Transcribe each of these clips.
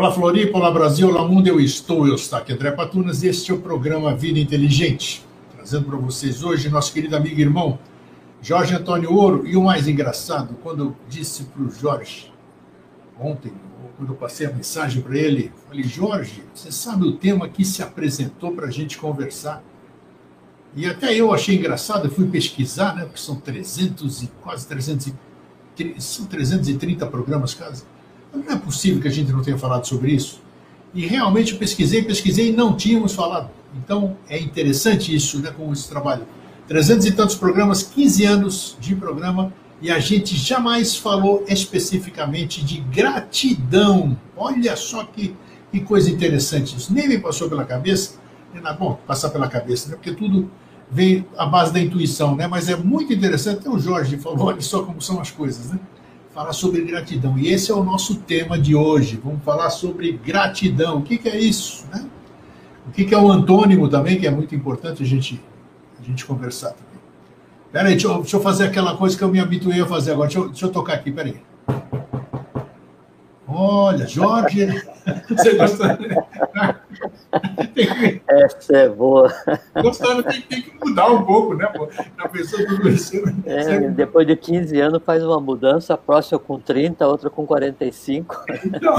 Olá Floripa, olá Brasil, olá mundo, eu estou aqui André Patunas e este é o programa Vida Inteligente, trazendo para vocês hoje nosso querido amigo e irmão Jorge Antônio Oro. E o mais engraçado, quando eu disse para o Jorge ontem, quando eu passei a mensagem para ele, falei, Jorge, você sabe o tema que se apresentou para a gente conversar? E até eu achei engraçado, eu fui pesquisar, né, porque são 330 programas quase. Não é possível que a gente não tenha falado sobre isso. E realmente eu pesquisei e não tínhamos falado. Então é interessante isso, né, com esse trabalho. 300 e tantos programas, 15 anos de programa, e a gente jamais falou especificamente de gratidão. Olha só que coisa interessante isso. Nem me passou pela cabeça. Bom, passar pela cabeça, né? Porque tudo vem à base da intuição, né? Mas é muito interessante, até o Jorge falou, olha só como são as coisas, né? Falar sobre gratidão, e esse é o nosso tema de hoje, vamos falar sobre gratidão, o que que é isso, né? O que que é o antônimo também, que é muito importante a gente conversar também. Peraí, deixa eu fazer aquela coisa que eu me habituei a fazer agora, deixa eu tocar aqui, peraí. Olha, Jorge, você gostou, né? Essa é boa. Gostaram, tem que mudar um pouco, né? A pessoa depois de 15 anos faz uma mudança, a próxima com 30, a outra com 45. Então,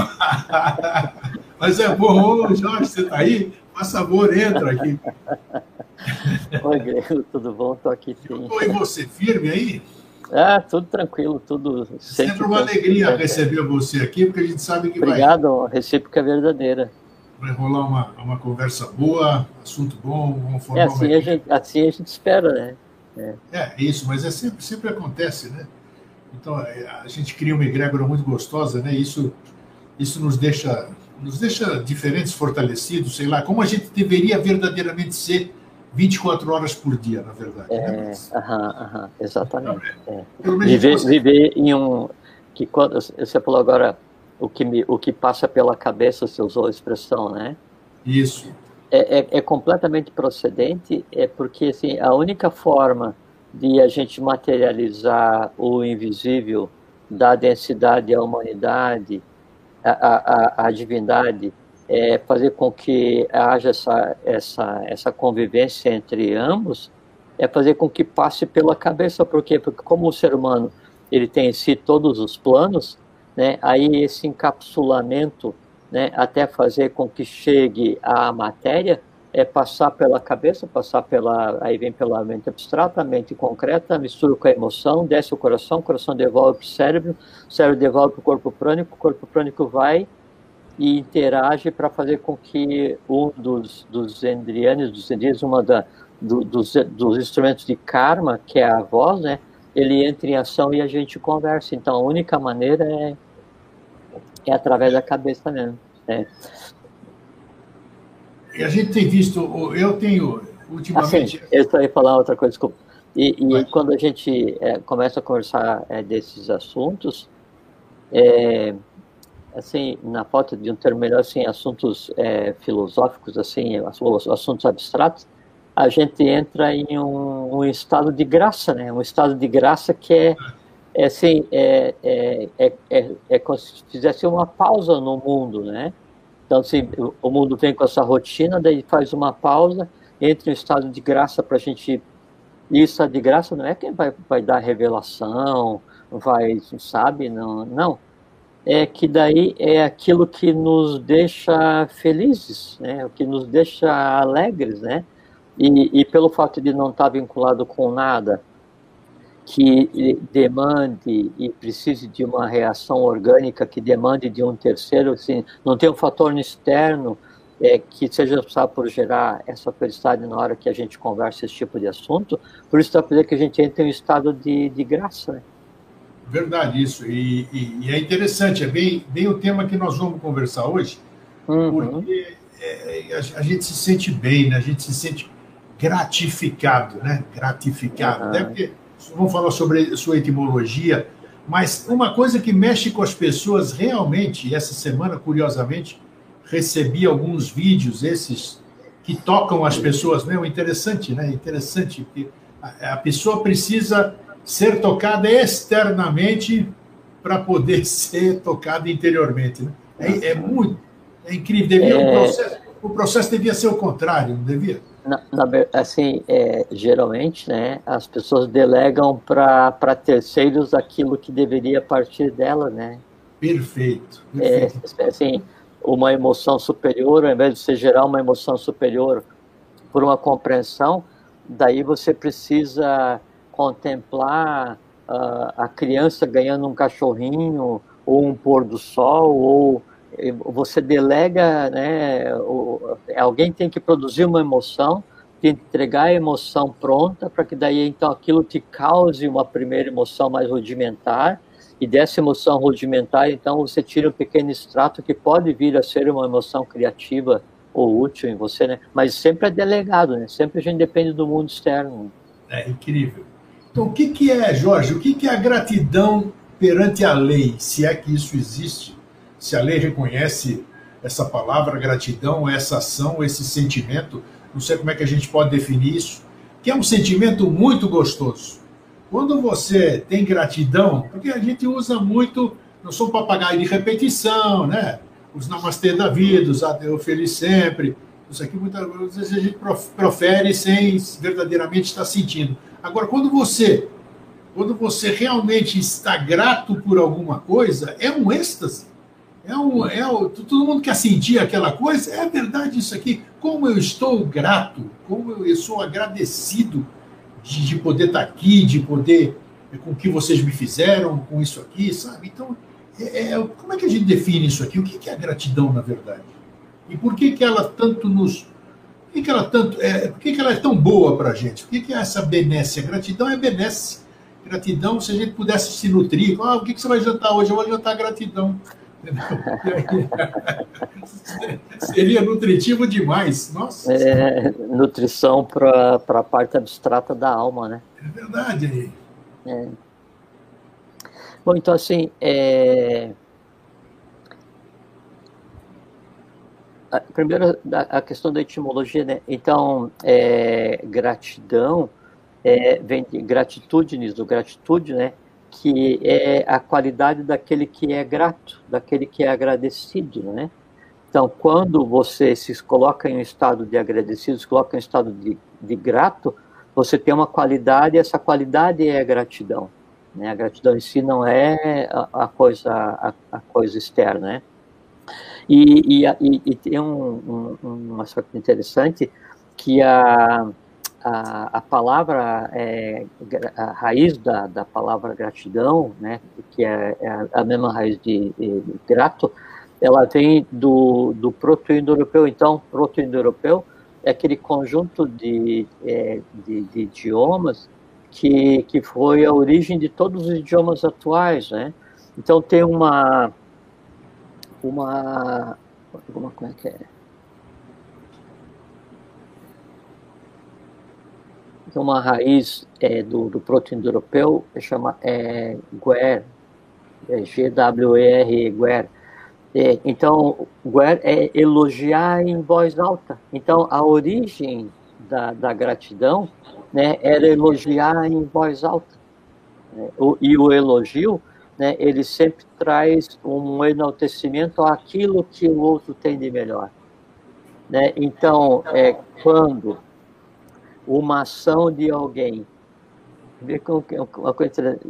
mas é bom, Jorge, você está aí? Faz favor, entra aqui. Oi, Grego, tudo bom? Estou aqui, sim. E você, firme aí? Ah, tudo tranquilo, tudo... Sempre uma alegria receber você aqui, porque a gente sabe que Obrigado, recíproca verdadeira. Vai rolar uma conversa boa, assunto bom, vamos formar assim a gente espera, né? É isso, mas sempre acontece, né? Então, a gente cria uma egrégora muito gostosa, né? Isso nos deixa diferentes, fortalecidos, sei lá, como a gente deveria verdadeiramente ser, 24 horas por dia, na verdade. Exatamente. Viver em um... Que quando, você falou agora o que passa pela cabeça, você usou a expressão, né? Isso. É completamente procedente, porque assim, a única forma de a gente materializar o invisível, dar densidade à humanidade, à divindade, é fazer com que haja essa convivência entre ambos, é fazer com que passe pela cabeça. Por quê? Porque como o ser humano ele tem em si todos os planos, né, aí esse encapsulamento, né, até fazer com que chegue à matéria, é passar pela cabeça, aí vem pela mente abstrata, a mente concreta, mistura com a emoção, desce o coração devolve para o cérebro devolve para o corpo prânico vai e interage para fazer com que um dos endrianes, dos instrumentos de karma, que é a voz, né, ele entra em ação e a gente conversa. Então, a única maneira é através da cabeça mesmo. Né? E a gente tem visto, eu tenho ultimamente... Ah, sim, eu ia falar outra coisa, desculpa. E quando a gente começa a conversar desses assuntos... assim, na falta de um termo melhor, assim, assuntos filosóficos, assim, assuntos abstratos, a gente entra em um estado de graça, né? Um estado de graça que é como se fizesse uma pausa no mundo, né? Então, assim, o mundo vem com essa rotina, daí faz uma pausa, entra em um estado de graça para a gente... E o estado de graça não é quem vai dar revelação, não. É que daí é aquilo que nos deixa felizes, né? O que nos deixa alegres, né? E pelo fato de não estar vinculado com nada que demande e precise de uma reação orgânica, que demande de um terceiro, assim, não tem um fator externo que seja responsável por gerar essa felicidade na hora que a gente conversa esse tipo de assunto, por isso dá para dizer que a gente entra em um estado de graça, né? Verdade, isso. E é interessante, é bem o tema que nós vamos conversar hoje, porque a gente se sente bem, né? A gente se sente gratificado, né? Gratificado. Né? Porque, vamos falar sobre a sua etimologia, mas uma coisa que mexe com as pessoas realmente, essa semana, curiosamente, recebi alguns vídeos, esses que tocam as pessoas mesmo, interessante, né? Interessante, porque a pessoa precisa... ser tocada externamente para poder ser tocada interiormente. Né? É muito, É incrível. Devia, o processo devia ser o contrário, não devia? Geralmente, né, as pessoas delegam para terceiros aquilo que deveria partir dela, né? Perfeito. Assim, uma emoção superior, ao invés de você gerar uma emoção superior por uma compreensão, daí você precisa contemplar a criança ganhando um cachorrinho, ou um pôr do sol, ou você delega, né, alguém tem que produzir uma emoção, tem que entregar a emoção pronta, para que daí então aquilo te cause uma primeira emoção mais rudimentar, e dessa emoção rudimentar, então você tira um pequeno extrato que pode vir a ser uma emoção criativa ou útil em você, né? Mas sempre é delegado, né? Sempre a gente depende do mundo externo. É incrível. Então, o que é, Jorge, o que é a gratidão perante a lei, se é que isso existe? Se a lei reconhece essa palavra, gratidão, essa ação, esse sentimento, não sei como é que a gente pode definir isso, que é um sentimento muito gostoso. Quando você tem gratidão, porque a gente usa muito, não sou um papagaio de repetição, né? Os namastê da vida, os adeus feliz sempre, isso aqui muitas vezes a gente profere sem verdadeiramente estar sentindo. Agora, quando você realmente está grato por alguma coisa, é um êxtase. Todo mundo quer sentir aquela coisa. É verdade isso aqui. Como eu estou grato, como eu sou agradecido de poder estar aqui, de poder com o que vocês me fizeram, com isso aqui, sabe? Então, como é que a gente define isso aqui? O que é a gratidão, na verdade? E por que ela tanto nos... Por que ela é tão boa para a gente? Por que é essa benesse? A gratidão é benesse. Gratidão, se a gente pudesse se nutrir. O que você vai jantar hoje? Eu vou jantar gratidão. Seria nutritivo demais. Nossa. Nutrição para a parte abstrata da alma, né? É verdade. Bom, então assim, primeiro a questão da etimologia, né? Então, gratidão vem de gratitudinis, do gratitude, né? Que é a qualidade daquele que é grato, daquele que é agradecido, né? Então, quando você se coloca em um estado de agradecido, se coloca em um estado de grato, você tem uma qualidade, e essa qualidade é a gratidão, né? A gratidão em si não é a coisa externa, né? E tem um aspecto interessante, que a palavra, a raiz da palavra gratidão, né, que é a mesma raiz de grato, ela vem do proto-indo-europeu. Então, proto-indo-europeu é aquele conjunto de idiomas que foi a origem de todos os idiomas atuais, né? Então, tem como é que é? Uma raiz do proto-indo-europeu chama guer, G-W-E-R, guer. Então, guer é elogiar em voz alta. Então, a origem da gratidão, né, era elogiar em voz alta. E o elogio, né, ele sempre traz um enaltecimento àquilo que o outro tem de melhor, né? Então, quando uma ação de alguém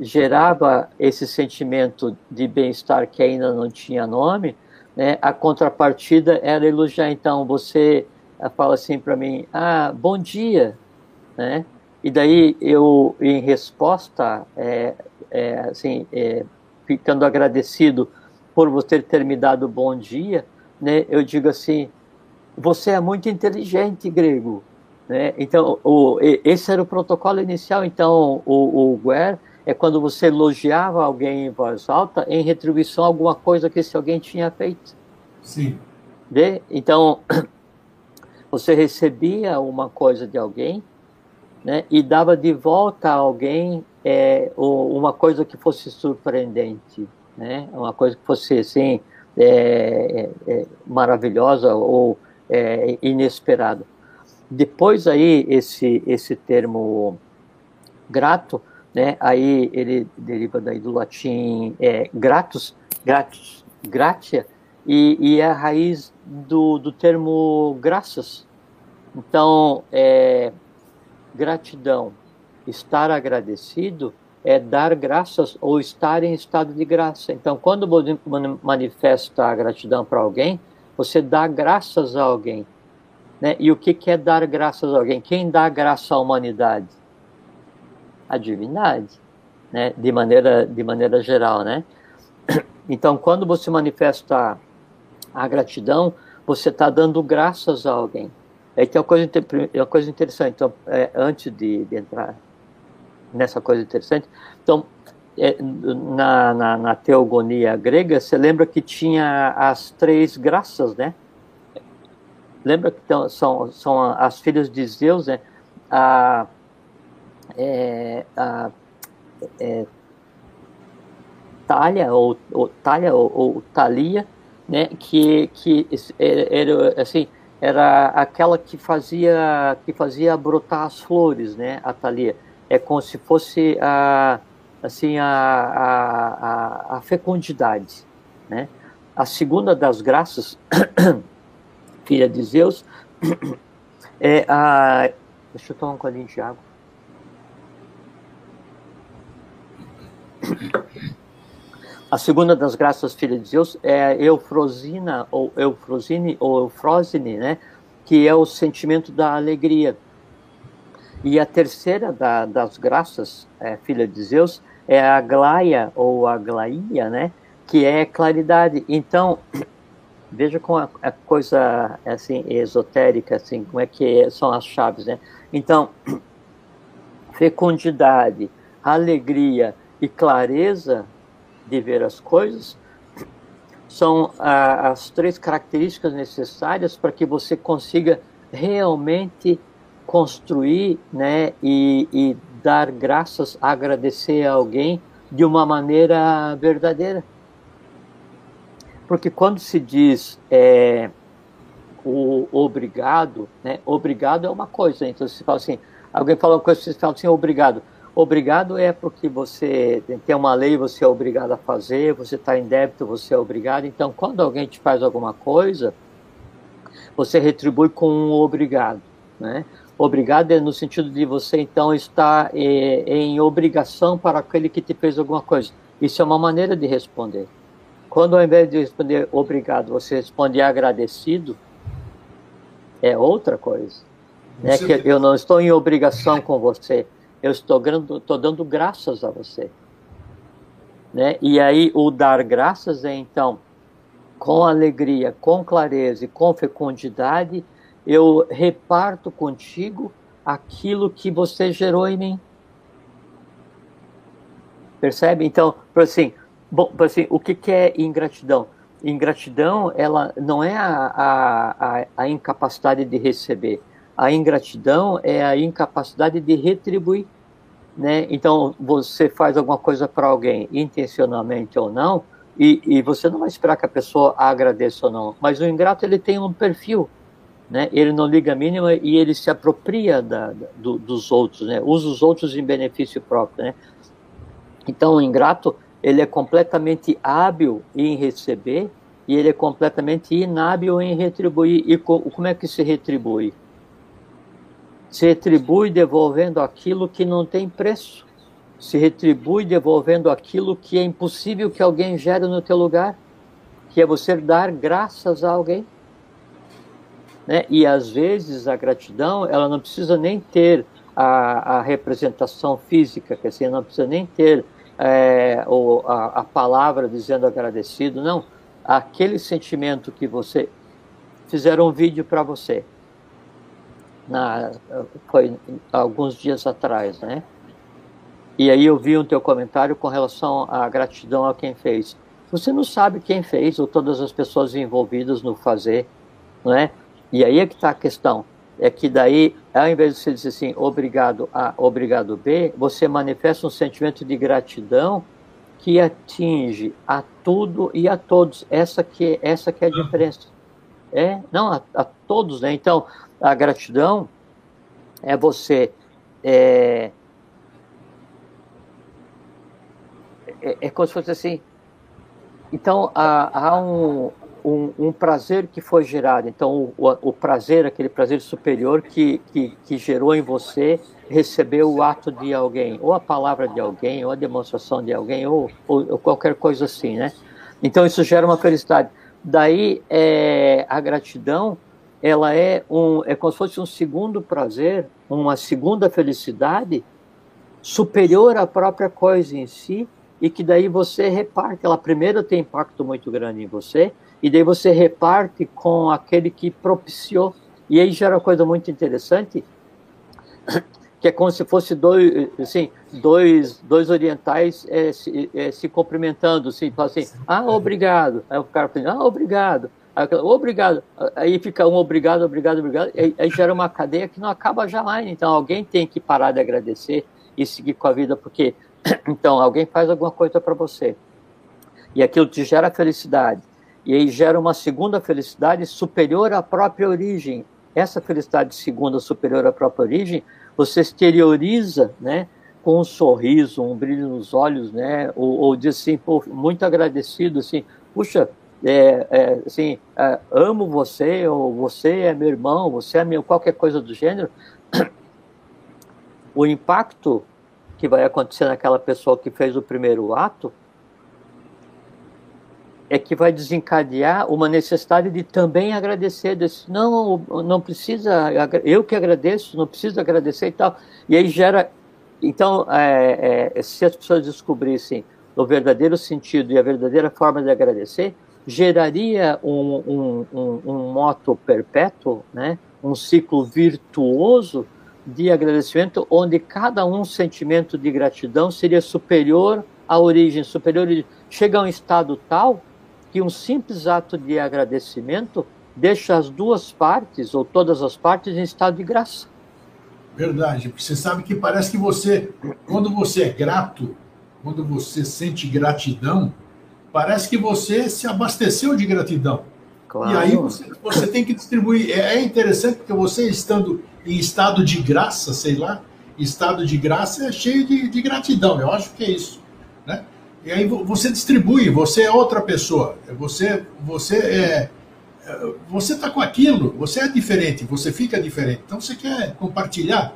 gerava esse sentimento de bem-estar que ainda não tinha nome, né, a contrapartida era elogiar. Então, você fala assim para mim, bom dia, né? E daí eu, em resposta, ficando agradecido por você ter me dado bom dia, né, eu digo assim, você é muito inteligente, grego. Né? Então, esse era o protocolo inicial. Então, o guer é quando você elogiava alguém em voz alta em retribuição a alguma coisa que esse alguém tinha feito. Sim. Então, você recebia uma coisa de alguém, né, e dava de volta a alguém uma coisa que fosse surpreendente, né? Uma coisa que fosse assim, maravilhosa ou inesperada. Depois aí, esse termo grato, né, aí ele deriva daí do latim gratus, gratia, e é a raiz do termo graças. Então, gratidão, estar agradecido, é dar graças ou estar em estado de graça. Então, quando você manifesta a gratidão para alguém, você dá graças a alguém, né? E o que é dar graças a alguém? Quem dá graça à humanidade? A divindade, né? De maneira geral, né? Então, quando você manifesta a gratidão, você está dando graças a alguém. Então, é uma coisa interessante. Então, antes de entrar nessa coisa interessante, então, na teogonia grega, você lembra que tinha as três graças, né? Lembra que então, são as filhas de Zeus, né? Tália, ou Thalia, né? Que era assim, era aquela que fazia brotar as flores, né? A Thalia é como se fosse a fecundidade, né? A segunda das graças, filha de Zeus, é a... Deixa eu tomar um colinho de água. A segunda das graças, filha de Zeus, é a Eufrosina, ou Eufrosine, ou Eufrosine, né? Que é o sentimento da alegria. E a terceira das graças, filha de Zeus, é a Glaia, ou Aglaia, né? Que é claridade. Então, veja como a coisa assim, esotérica, assim, como é que são as chaves, né? Então, fecundidade, alegria e clareza de ver as coisas são as três características necessárias para que você consiga realmente construir, né, e dar graças, agradecer a alguém de uma maneira verdadeira. Porque quando se diz o obrigado, né, obrigado é uma coisa, então você fala assim, alguém fala uma coisa, você fala assim, obrigado. Obrigado é porque você tem uma lei, você é obrigado a fazer, você está em débito, você é obrigado. Então, quando alguém te faz alguma coisa, você retribui com um obrigado, né? Obrigado é no sentido de você, então, estar em obrigação para aquele que te fez alguma coisa. Isso é uma maneira de responder. Quando, ao invés de responder obrigado, você responde agradecido, é outra coisa, né? Que eu não estou em obrigação com você. Eu estou dando graças a você, né? E aí o dar graças é então, com alegria, com clareza e com fecundidade, eu reparto contigo aquilo que você gerou em mim. Percebe? Então, assim, o que é ingratidão? Ingratidão, ela não é a incapacidade de receber. A ingratidão é a incapacidade de retribuir, né? Então, você faz alguma coisa para alguém, intencionalmente ou não, e você não vai esperar que a pessoa agradeça ou não. Mas o ingrato, ele tem um perfil, né? Ele não liga a mínima e ele se apropria dos outros, né? Usa os outros em benefício próprio, né? Então, o ingrato, ele é completamente hábil em receber e ele é completamente inábil em retribuir. E como é que se retribui? Se retribui devolvendo aquilo que não tem preço. Se retribui devolvendo aquilo que é impossível que alguém gere no teu lugar, que é você dar graças a alguém, né? E às vezes a gratidão, ela não precisa nem ter a representação física, quer dizer, não precisa nem ter a palavra dizendo agradecido, não. Aquele sentimento que você... Fizeram um vídeo para você. Foi alguns dias atrás, né? E aí eu vi o teu comentário com relação à gratidão a quem fez. Você não sabe quem fez ou todas as pessoas envolvidas no fazer, não é? E aí é que está a questão. É que daí, ao invés de você dizer assim, obrigado A, obrigado B, você manifesta um sentimento de gratidão que atinge a tudo e a todos. Essa que é a diferença. A todos, né? Então... A gratidão é você como se fosse assim. Então há um um prazer que foi gerado. Então, o prazer, aquele prazer superior que gerou em você, recebeu o ato de alguém, ou a palavra de alguém, ou a demonstração de alguém, ou qualquer coisa assim, né? Então, isso gera uma felicidade. Daí, a gratidão, ela é como se fosse um segundo prazer, uma segunda felicidade, superior à própria coisa em si, e que daí você reparte. Ela primeiro tem impacto muito grande em você, e daí você reparte com aquele que propiciou. E aí gera uma coisa muito interessante, que é como se fosse dois orientais se cumprimentando, assim, ah, obrigado. Aí o cara fala, ah, obrigado. Aí, obrigado. Aí fica um obrigado, obrigado, obrigado. Aí gera uma cadeia que não acaba jamais. Então alguém tem que parar de agradecer e seguir com a vida, porque então alguém faz alguma coisa para você e aquilo te gera felicidade, e aí gera uma segunda felicidade superior à própria origem. Essa felicidade segunda superior à própria origem você exterioriza, né, com um sorriso, um brilho nos olhos, né, ou diz assim, pô, muito agradecido, assim, puxa, assim, amo você, ou você é meu irmão, você é meu, qualquer coisa do gênero. O impacto que vai acontecer naquela pessoa que fez o primeiro ato é que vai desencadear uma necessidade de também agradecer. Desse, não precisa, eu que agradeço, não preciso agradecer e tal. E aí gera... Então, se as pessoas descobrissem o verdadeiro sentido e a verdadeira forma de agradecer, geraria um moto perpétuo, né? Um ciclo virtuoso de agradecimento, onde cada sentimento de gratidão seria superior à origem, chega a um estado tal que um simples ato de agradecimento deixa as duas partes, ou todas as partes, em estado de graça. Verdade, porque você sabe que parece que você, quando você é grato, quando você sente gratidão, parece que você se abasteceu de gratidão. Claro. E aí você tem que distribuir. É interessante porque você estando em estado de graça, estado de graça é cheio de gratidão, eu acho que é isso, né? E aí você distribui, você é outra pessoa, você tá com aquilo, você é diferente, você fica diferente, então você quer compartilhar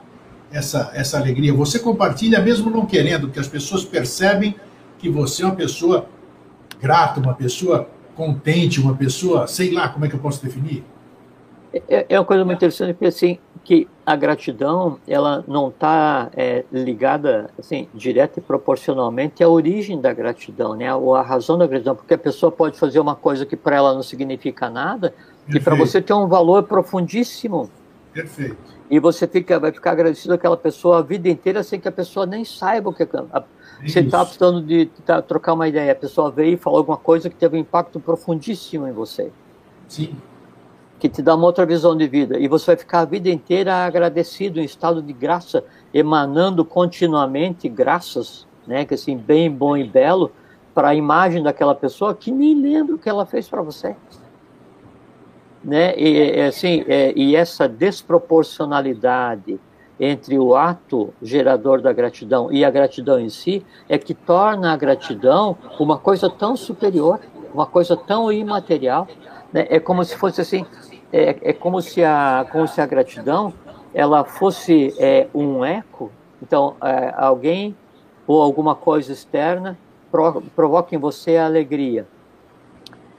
essa alegria, você compartilha mesmo não querendo, porque as pessoas percebem que você é uma pessoa grata, uma pessoa contente, uma pessoa, como é que eu posso definir? É uma coisa muito interessante, porque assim, que a gratidão, ela não está ligada, assim, direta e proporcionalmente à origem da gratidão, né? Ou à razão da gratidão, porque a pessoa pode fazer uma coisa que para ela não significa nada, perfeito, e para você tem um valor profundíssimo. Perfeito. E você vai ficar agradecido àquela pessoa a vida inteira, sem que a pessoa nem saiba o que... Você está precisando de trocar uma ideia, a pessoa veio e falou alguma coisa que teve um impacto profundíssimo em você. Sim. Que te dá uma outra visão de vida, e você vai ficar a vida inteira agradecido, em estado de graça, emanando continuamente graças, né, que assim, bem, bom e belo, para a imagem daquela pessoa, que nem lembra o que ela fez para você, né? E essa desproporcionalidade entre o ato gerador da gratidão e a gratidão em si, é que torna a gratidão uma coisa tão superior, uma coisa tão imaterial. É como se fosse assim, como se a gratidão, ela fosse um eco. Então, alguém ou alguma coisa externa provoca em você a alegria.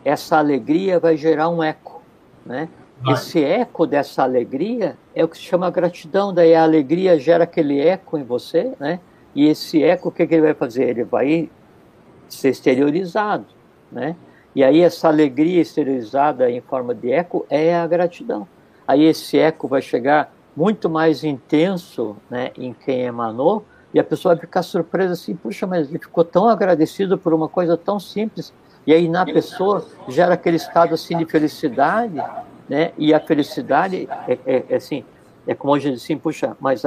Essa alegria vai gerar um eco, né? Esse eco dessa alegria é o que se chama gratidão. Daí a alegria gera aquele eco em você, né? E esse eco, o que ele vai fazer? Ele vai ser exteriorizado, né? E aí essa alegria exteriorizada em forma de eco é a gratidão. Aí esse eco vai chegar muito mais intenso, né, em quem emanou, e a pessoa vai ficar surpresa assim, puxa, mas ele ficou tão agradecido por uma coisa tão simples. E aí na pessoa gera aquele estado assim de felicidade, né, e a felicidade assim, é como hoje assim, puxa, mas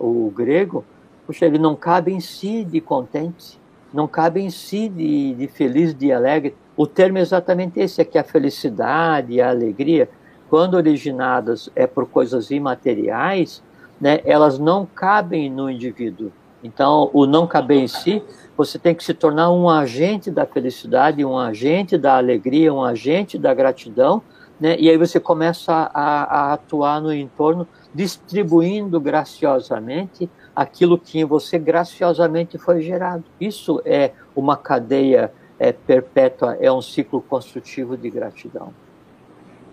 o grego, puxa, ele não cabe em si de contente, não cabe em si de feliz, de alegre. O termo é exatamente esse, é que a felicidade e a alegria, quando originadas por coisas imateriais, né, elas não cabem no indivíduo. Então, o não caber em si, você tem que se tornar um agente da felicidade, um agente da alegria, um agente da gratidão, né? E aí você começa a atuar no entorno, distribuindo graciosamente aquilo que em você graciosamente foi gerado. Isso é uma cadeia perpétua, é um ciclo construtivo de gratidão.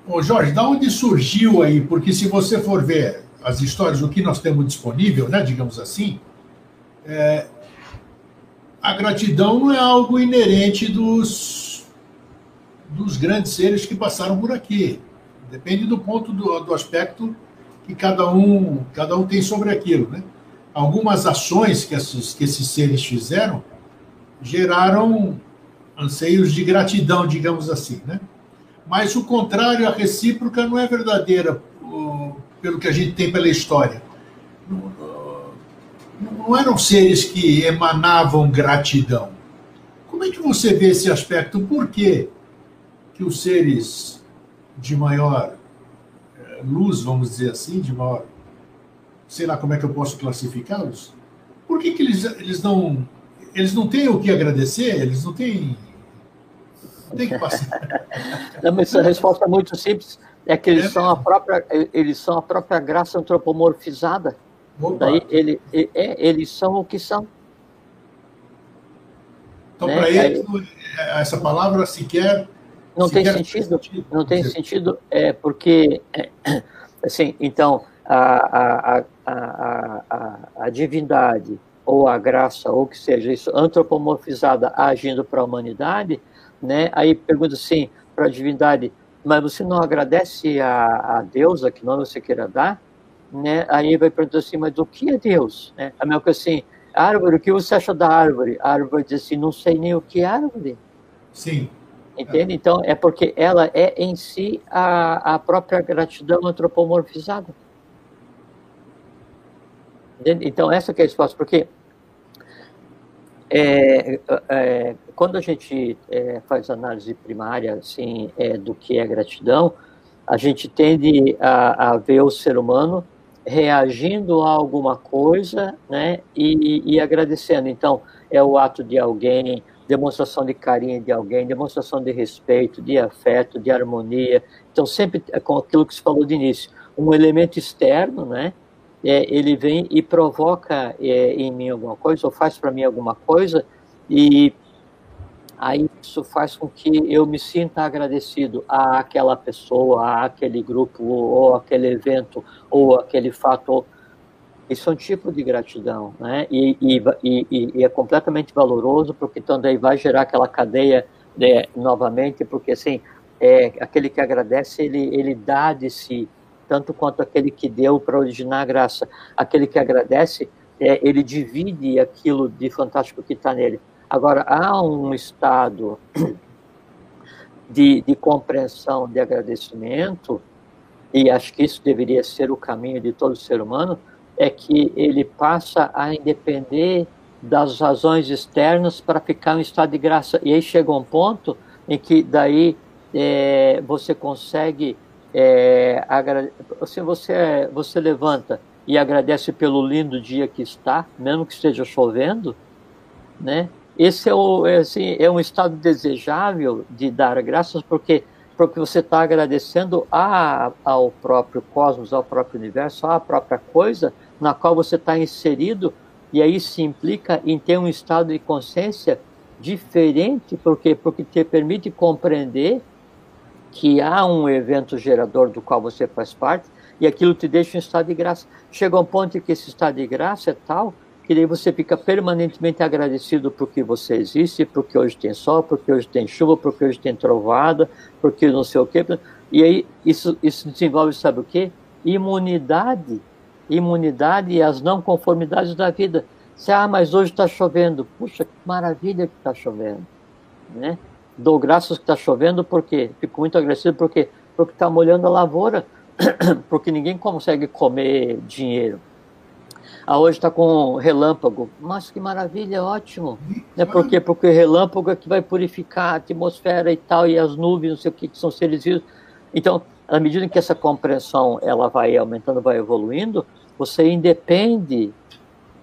Ô Jorge, da onde surgiu aí? Porque se você for ver as histórias, o que nós temos disponível, né, digamos assim, a gratidão não é algo inerente dos grandes seres que passaram por aqui. Depende do ponto do aspecto que cada um tem sobre aquilo, né? Algumas ações que esses seres fizeram geraram anseios de gratidão, digamos assim, né? Mas o contrário, a recíproca, não é verdadeira, pelo que a gente tem pela história. Não eram seres que emanavam gratidão. Como é que você vê esse aspecto? Por quê que os seres de maior luz, vamos dizer assim, de maior... sei lá como é que eu posso classificá-los? Por que eles não têm o que agradecer? Eles não têm... Tem que passar. Não, mas a resposta é muito simples. É que eles são a própria graça antropomorfizada. Daí eles são o que são. Então, né? Para eles, essa palavra sequer... Não tem sentido, porque... assim, então, a divindade, ou a graça, ou o que seja, isso antropomorfizada agindo para a humanidade, né? Aí pergunta assim para a divindade, mas você não agradece a Deus, a que nome você queira dar? Né? Aí vai perguntar assim, mas o que é Deus? Né? A mesma coisa assim, árvore, o que você acha da árvore? A árvore diz assim, não sei nem o que é árvore. Sim. Entende? Então, é porque ela é em si a própria gratidão antropomorfizada. Entende? Então, essa que é a resposta, porque... quando a gente faz análise primária assim, do que é gratidão, a gente tende a ver o ser humano reagindo a alguma coisa, né, e agradecendo. Então, é o ato de alguém, demonstração de carinho de alguém, demonstração de respeito, de afeto, de harmonia. Então, sempre com aquilo que se falou de início, um elemento externo, né? Ele vem e provoca em mim alguma coisa, ou faz para mim alguma coisa, e aí isso faz com que eu me sinta agradecido àquela pessoa, àquele grupo, ou àquele evento, ou aquele fato. Isso é um tipo de gratidão, né? E é completamente valoroso, porque então daí vai gerar aquela cadeia, né, novamente, porque assim, aquele que agradece, ele dá de si, tanto quanto aquele que deu para originar a graça. Aquele que agradece, ele divide aquilo de fantástico que está nele. Agora, há um estado de compreensão, de agradecimento, e acho que isso deveria ser o caminho de todo ser humano, é que ele passa a depender das razões externas para ficar em um estado de graça. E aí chega um ponto em que daí você consegue... assim, você levanta e agradece pelo lindo dia que está, mesmo que esteja chovendo, né? Esse é um estado desejável de dar graças, porque você está agradecendo ao próprio cosmos, ao próprio universo, à própria coisa na qual você está inserido, e aí se implica em ter um estado de consciência diferente, porque te permite compreender que há um evento gerador do qual você faz parte, e aquilo te deixa em estado de graça. Chega um ponto em que esse estado de graça é tal, que daí você fica permanentemente agradecido porque você existe, porque hoje tem sol, porque hoje tem chuva, porque hoje tem trovada, porque não sei o quê. E aí isso desenvolve, sabe o quê? Imunidade e as não conformidades da vida. Você, mas hoje está chovendo. Puxa, que maravilha que está chovendo, né? Dou graças que está chovendo, porque fico muito agradecido, porque está molhando a lavoura, porque ninguém consegue comer dinheiro. Hoje está com relâmpago, mas que maravilha, ótimo. Né? Por quê? Porque relâmpago é que vai purificar a atmosfera e tal, e as nuvens, não sei o que são seres vivos. Então, à medida que essa compreensão ela vai aumentando, vai evoluindo, você independe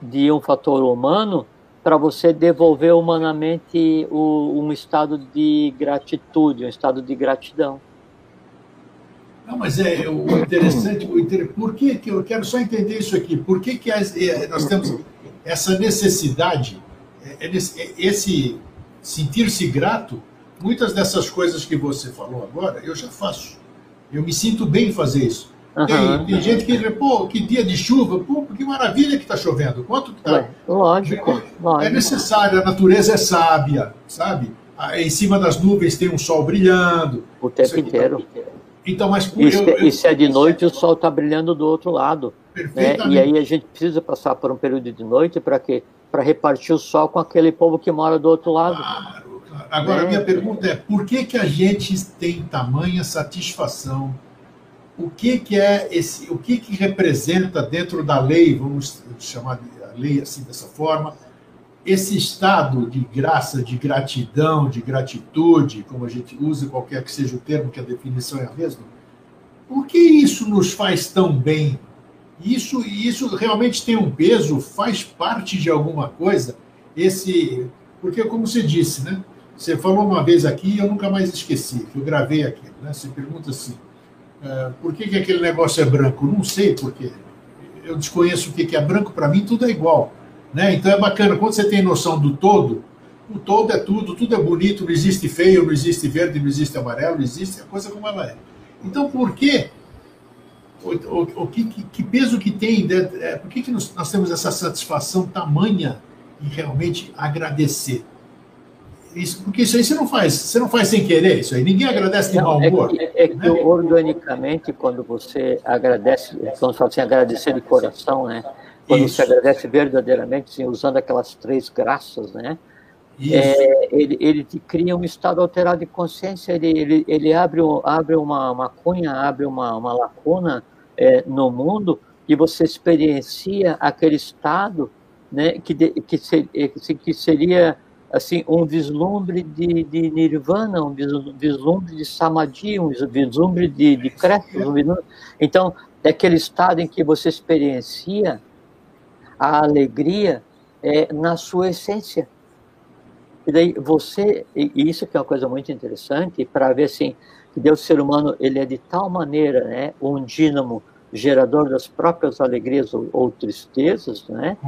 de um fator humano para você devolver humanamente um estado de gratitude, um estado de gratidão. Não, mas é o interessante, por que que eu quero só entender isso aqui? Por que que nós temos essa necessidade, esse sentir-se grato? Muitas dessas coisas que você falou agora, eu já faço. Eu me sinto bem em fazer isso. Tem gente que diz, pô, que dia de chuva, pô, que maravilha que está chovendo. Quanto que está? Lógico, lógico. É necessário, a natureza é sábia, sabe? Em cima das nuvens tem um sol brilhando. O tempo inteiro. Então, mas e se é de noite, o sol está brilhando do outro lado. Perfeitamente. Né? E aí a gente precisa passar por um período de noite para quê? Para repartir o sol com aquele povo que mora do outro lado. Claro, claro. Agora, minha pergunta é, por que que a gente tem tamanha satisfação? O que que é esse? O que que representa dentro da lei, vamos chamar de lei assim dessa forma, esse estado de graça, de gratidão, de gratitude, como a gente usa, qualquer que seja o termo, que a definição é a mesma, por que isso nos faz tão bem? Isso realmente tem um peso, faz parte de alguma coisa? Porque, como você disse, né? Você falou uma vez aqui e eu nunca mais esqueci, que eu gravei aquilo, né? Você pergunta assim, por que que aquele negócio é branco? Não sei, porque eu desconheço o que que é branco, para mim tudo é igual. Né? Então é bacana, quando você tem noção do todo, o todo é tudo é bonito, não existe feio, não existe verde, não existe amarelo, não existe a coisa como ela é. Então por que, que peso que tem, por que que nós temos essa satisfação tamanha em realmente agradecer? Isso, porque isso aí você não faz sem querer, isso aí ninguém agradece de mau humor. É que organicamente, quando você agradece, quando você fala assim, agradecer de coração, né? Quando isso. Você agradece verdadeiramente, assim, usando aquelas três graças, né? Ele te cria um estado alterado de consciência, ele abre uma cunha, abre uma lacuna no mundo, e você experiencia aquele estado, né, que seria assim, um vislumbre de nirvana, um vislumbre de samadhi, um vislumbre de creche. Então, é aquele estado em que você experiencia a alegria na sua essência. E daí você, e isso que é uma coisa muito interessante, para ver assim, que Deus, ser humano, ele é de tal maneira, né, um dínamo gerador das próprias alegrias ou tristezas, né,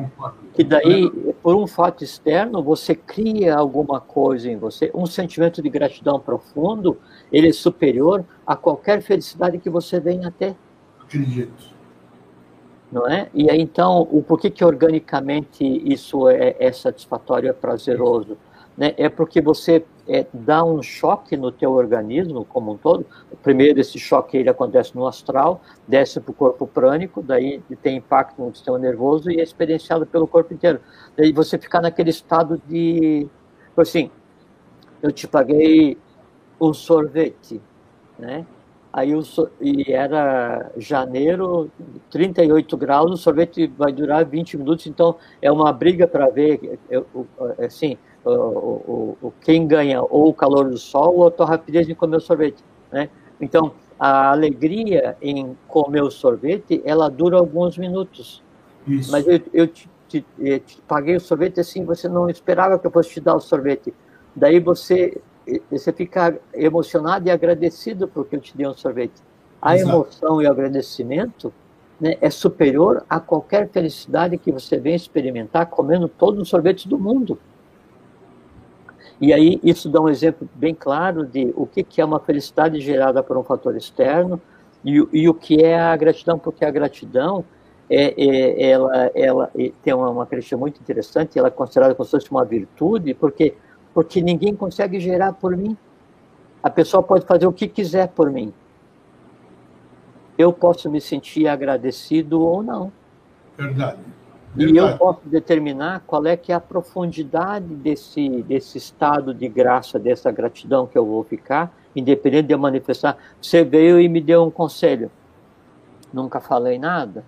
que daí, por um fato externo, você cria alguma coisa em você, um sentimento de gratidão profundo, ele é superior a qualquer felicidade que você venha a ter. Acredito. Não é? E aí, então, por que organicamente isso é satisfatório, é prazeroso? Né? É porque você dá um choque no teu organismo como um todo. Primeiro, esse choque ele acontece no astral, desce para o corpo prânico, daí tem impacto no sistema nervoso e é experienciado pelo corpo inteiro. Daí você fica naquele estado de... Assim, eu te paguei um sorvete, né? Aí e era janeiro, 38 graus, o sorvete vai durar 20 minutos, então é uma briga para ver, assim, quem ganha ou o calor do sol ou a tua rapidez em comer o sorvete, né? Então, a alegria em comer o sorvete, ela dura alguns minutos. Isso. Mas eu te paguei o sorvete assim, você não esperava que eu fosse te dar o sorvete. Daí você fica emocionado e agradecido porque eu te dei um sorvete. A Exato. Emoção e o agradecimento, né, é superior a qualquer felicidade que você venha experimentar comendo todos os sorvetes do mundo. E aí isso dá um exemplo bem claro de o que é uma felicidade gerada por um fator externo e o que é a gratidão, porque a gratidão ela tem uma questão muito interessante, ela é considerada como se fosse uma virtude, porque ninguém consegue gerar por mim. A pessoa pode fazer o que quiser por mim. Eu posso me sentir agradecido ou não. Verdade. E eu posso determinar qual é que é a profundidade desse estado de graça, dessa gratidão que eu vou ficar, independente de eu manifestar. Você veio e me deu um conselho. Nunca falei nada,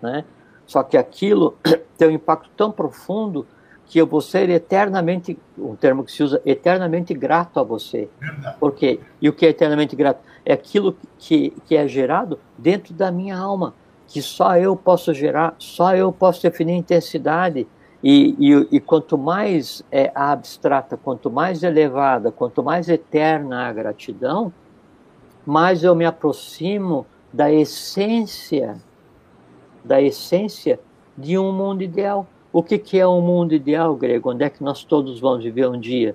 né? Só que aquilo tem um impacto tão profundo que eu vou ser eternamente, um termo que se usa, eternamente grato a você. Verdade. Por quê? E o que é eternamente grato? É aquilo que é gerado dentro da minha alma, que só eu posso gerar, só eu posso definir a intensidade. E quanto mais abstrata, quanto mais elevada, quanto mais eterna a gratidão, mais eu me aproximo da essência de um mundo ideal. O que é um mundo ideal, grego? Onde é que nós todos vamos viver um dia?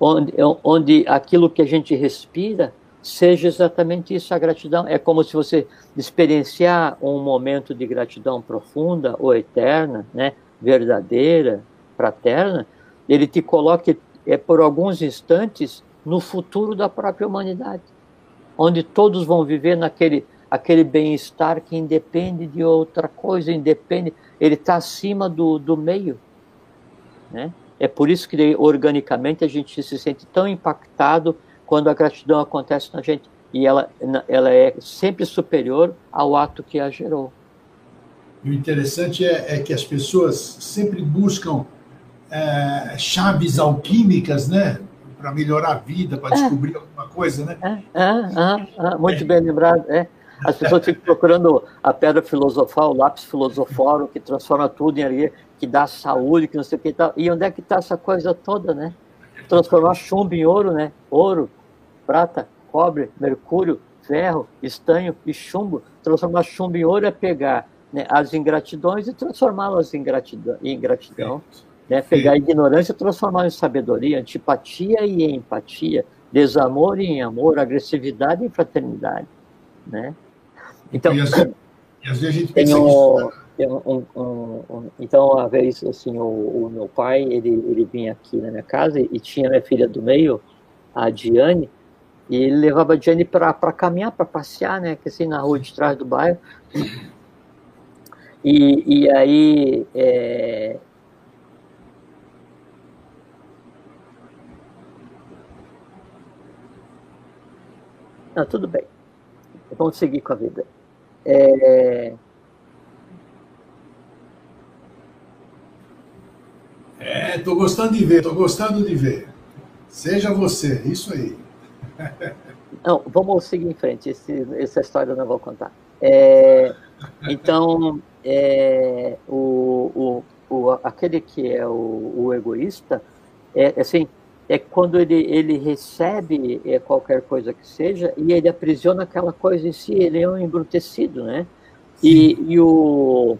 Onde aquilo que a gente respira seja exatamente isso, a gratidão. É como se você experienciar um momento de gratidão profunda ou eterna, né? Verdadeira, fraterna, ele te coloca por alguns instantes no futuro da própria humanidade, onde todos vão viver naquele bem-estar que independe de outra coisa, independe, ele está acima do meio, né? É por isso que organicamente a gente se sente tão impactado quando a gratidão acontece na gente, e ela é sempre superior ao ato que a gerou. E o interessante é que as pessoas sempre buscam chaves alquímicas, né? Para melhorar a vida, para descobrir alguma coisa, né? Muito bem lembrado. É. As pessoas ficam procurando a pedra filosofal, o lápis filosofórum, que transforma tudo em areia, que dá saúde, que não sei o que e tal. E onde é que está essa coisa toda, né? Transformar chumbo em ouro, né? Ouro, prata, cobre, mercúrio, ferro, estanho e chumbo. Transformar chumbo em ouro é pegar as ingratidões e transformá-las em gratidão, né? Pegar a ignorância e transformá-la em sabedoria, antipatia e empatia, desamor e em amor, agressividade e fraternidade, né? Então, às vezes a gente pensa então, uma vez, assim, o meu pai, ele vinha aqui na minha casa e tinha minha filha do meio, a Diane, e ele levava a Diane para caminhar, para passear, né? Que assim, na rua de trás do bairro. E aí, Não, tudo bem. Vamos seguir com a vida. Tô gostando de ver. Seja você, isso aí. Não, vamos seguir em frente. Essa história eu não vou contar. Então... aquele que é o egoísta, assim, quando ele recebe qualquer coisa que seja, e ele aprisiona aquela coisa em si, ele é um embrutecido, né? E o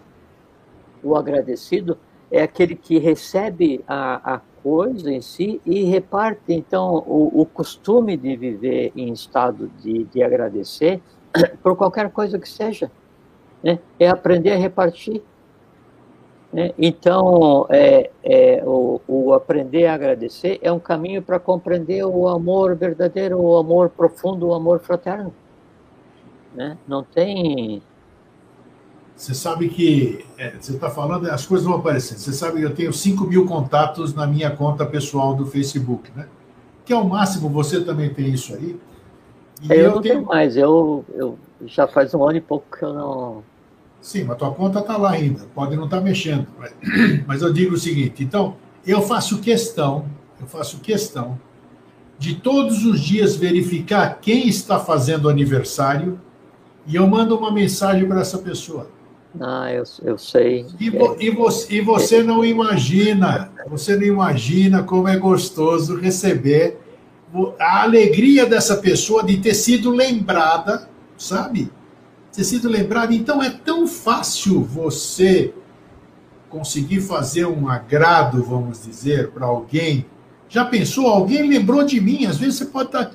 agradecido é aquele que recebe a coisa em si e reparte. Então, o costume de viver em estado de agradecer por qualquer coisa que seja, né? É aprender a repartir, né? Então, o aprender a agradecer é um caminho para compreender o amor verdadeiro, o amor profundo, o amor fraterno, né? Não tem... Você sabe que... você está falando, as coisas vão aparecendo. Você sabe que eu tenho 5.000 contatos na minha conta pessoal do Facebook, né? Que é o máximo, você também tem isso aí. E eu não tenho mais, eu já faz um ano e pouco que eu não... Sim, mas tua conta está lá ainda, pode não estar mexendo. Mas eu digo o seguinte, então, eu faço questão de todos os dias verificar quem está fazendo aniversário e eu mando uma mensagem para essa pessoa. Ah, eu sei. E você não imagina, como é gostoso receber a alegria dessa pessoa de ter sido lembrada, sabe? Ter sido lembrado. Então é tão fácil você conseguir fazer um agrado, vamos dizer, para alguém. Já pensou? Alguém lembrou de mim. Às vezes você pode estar...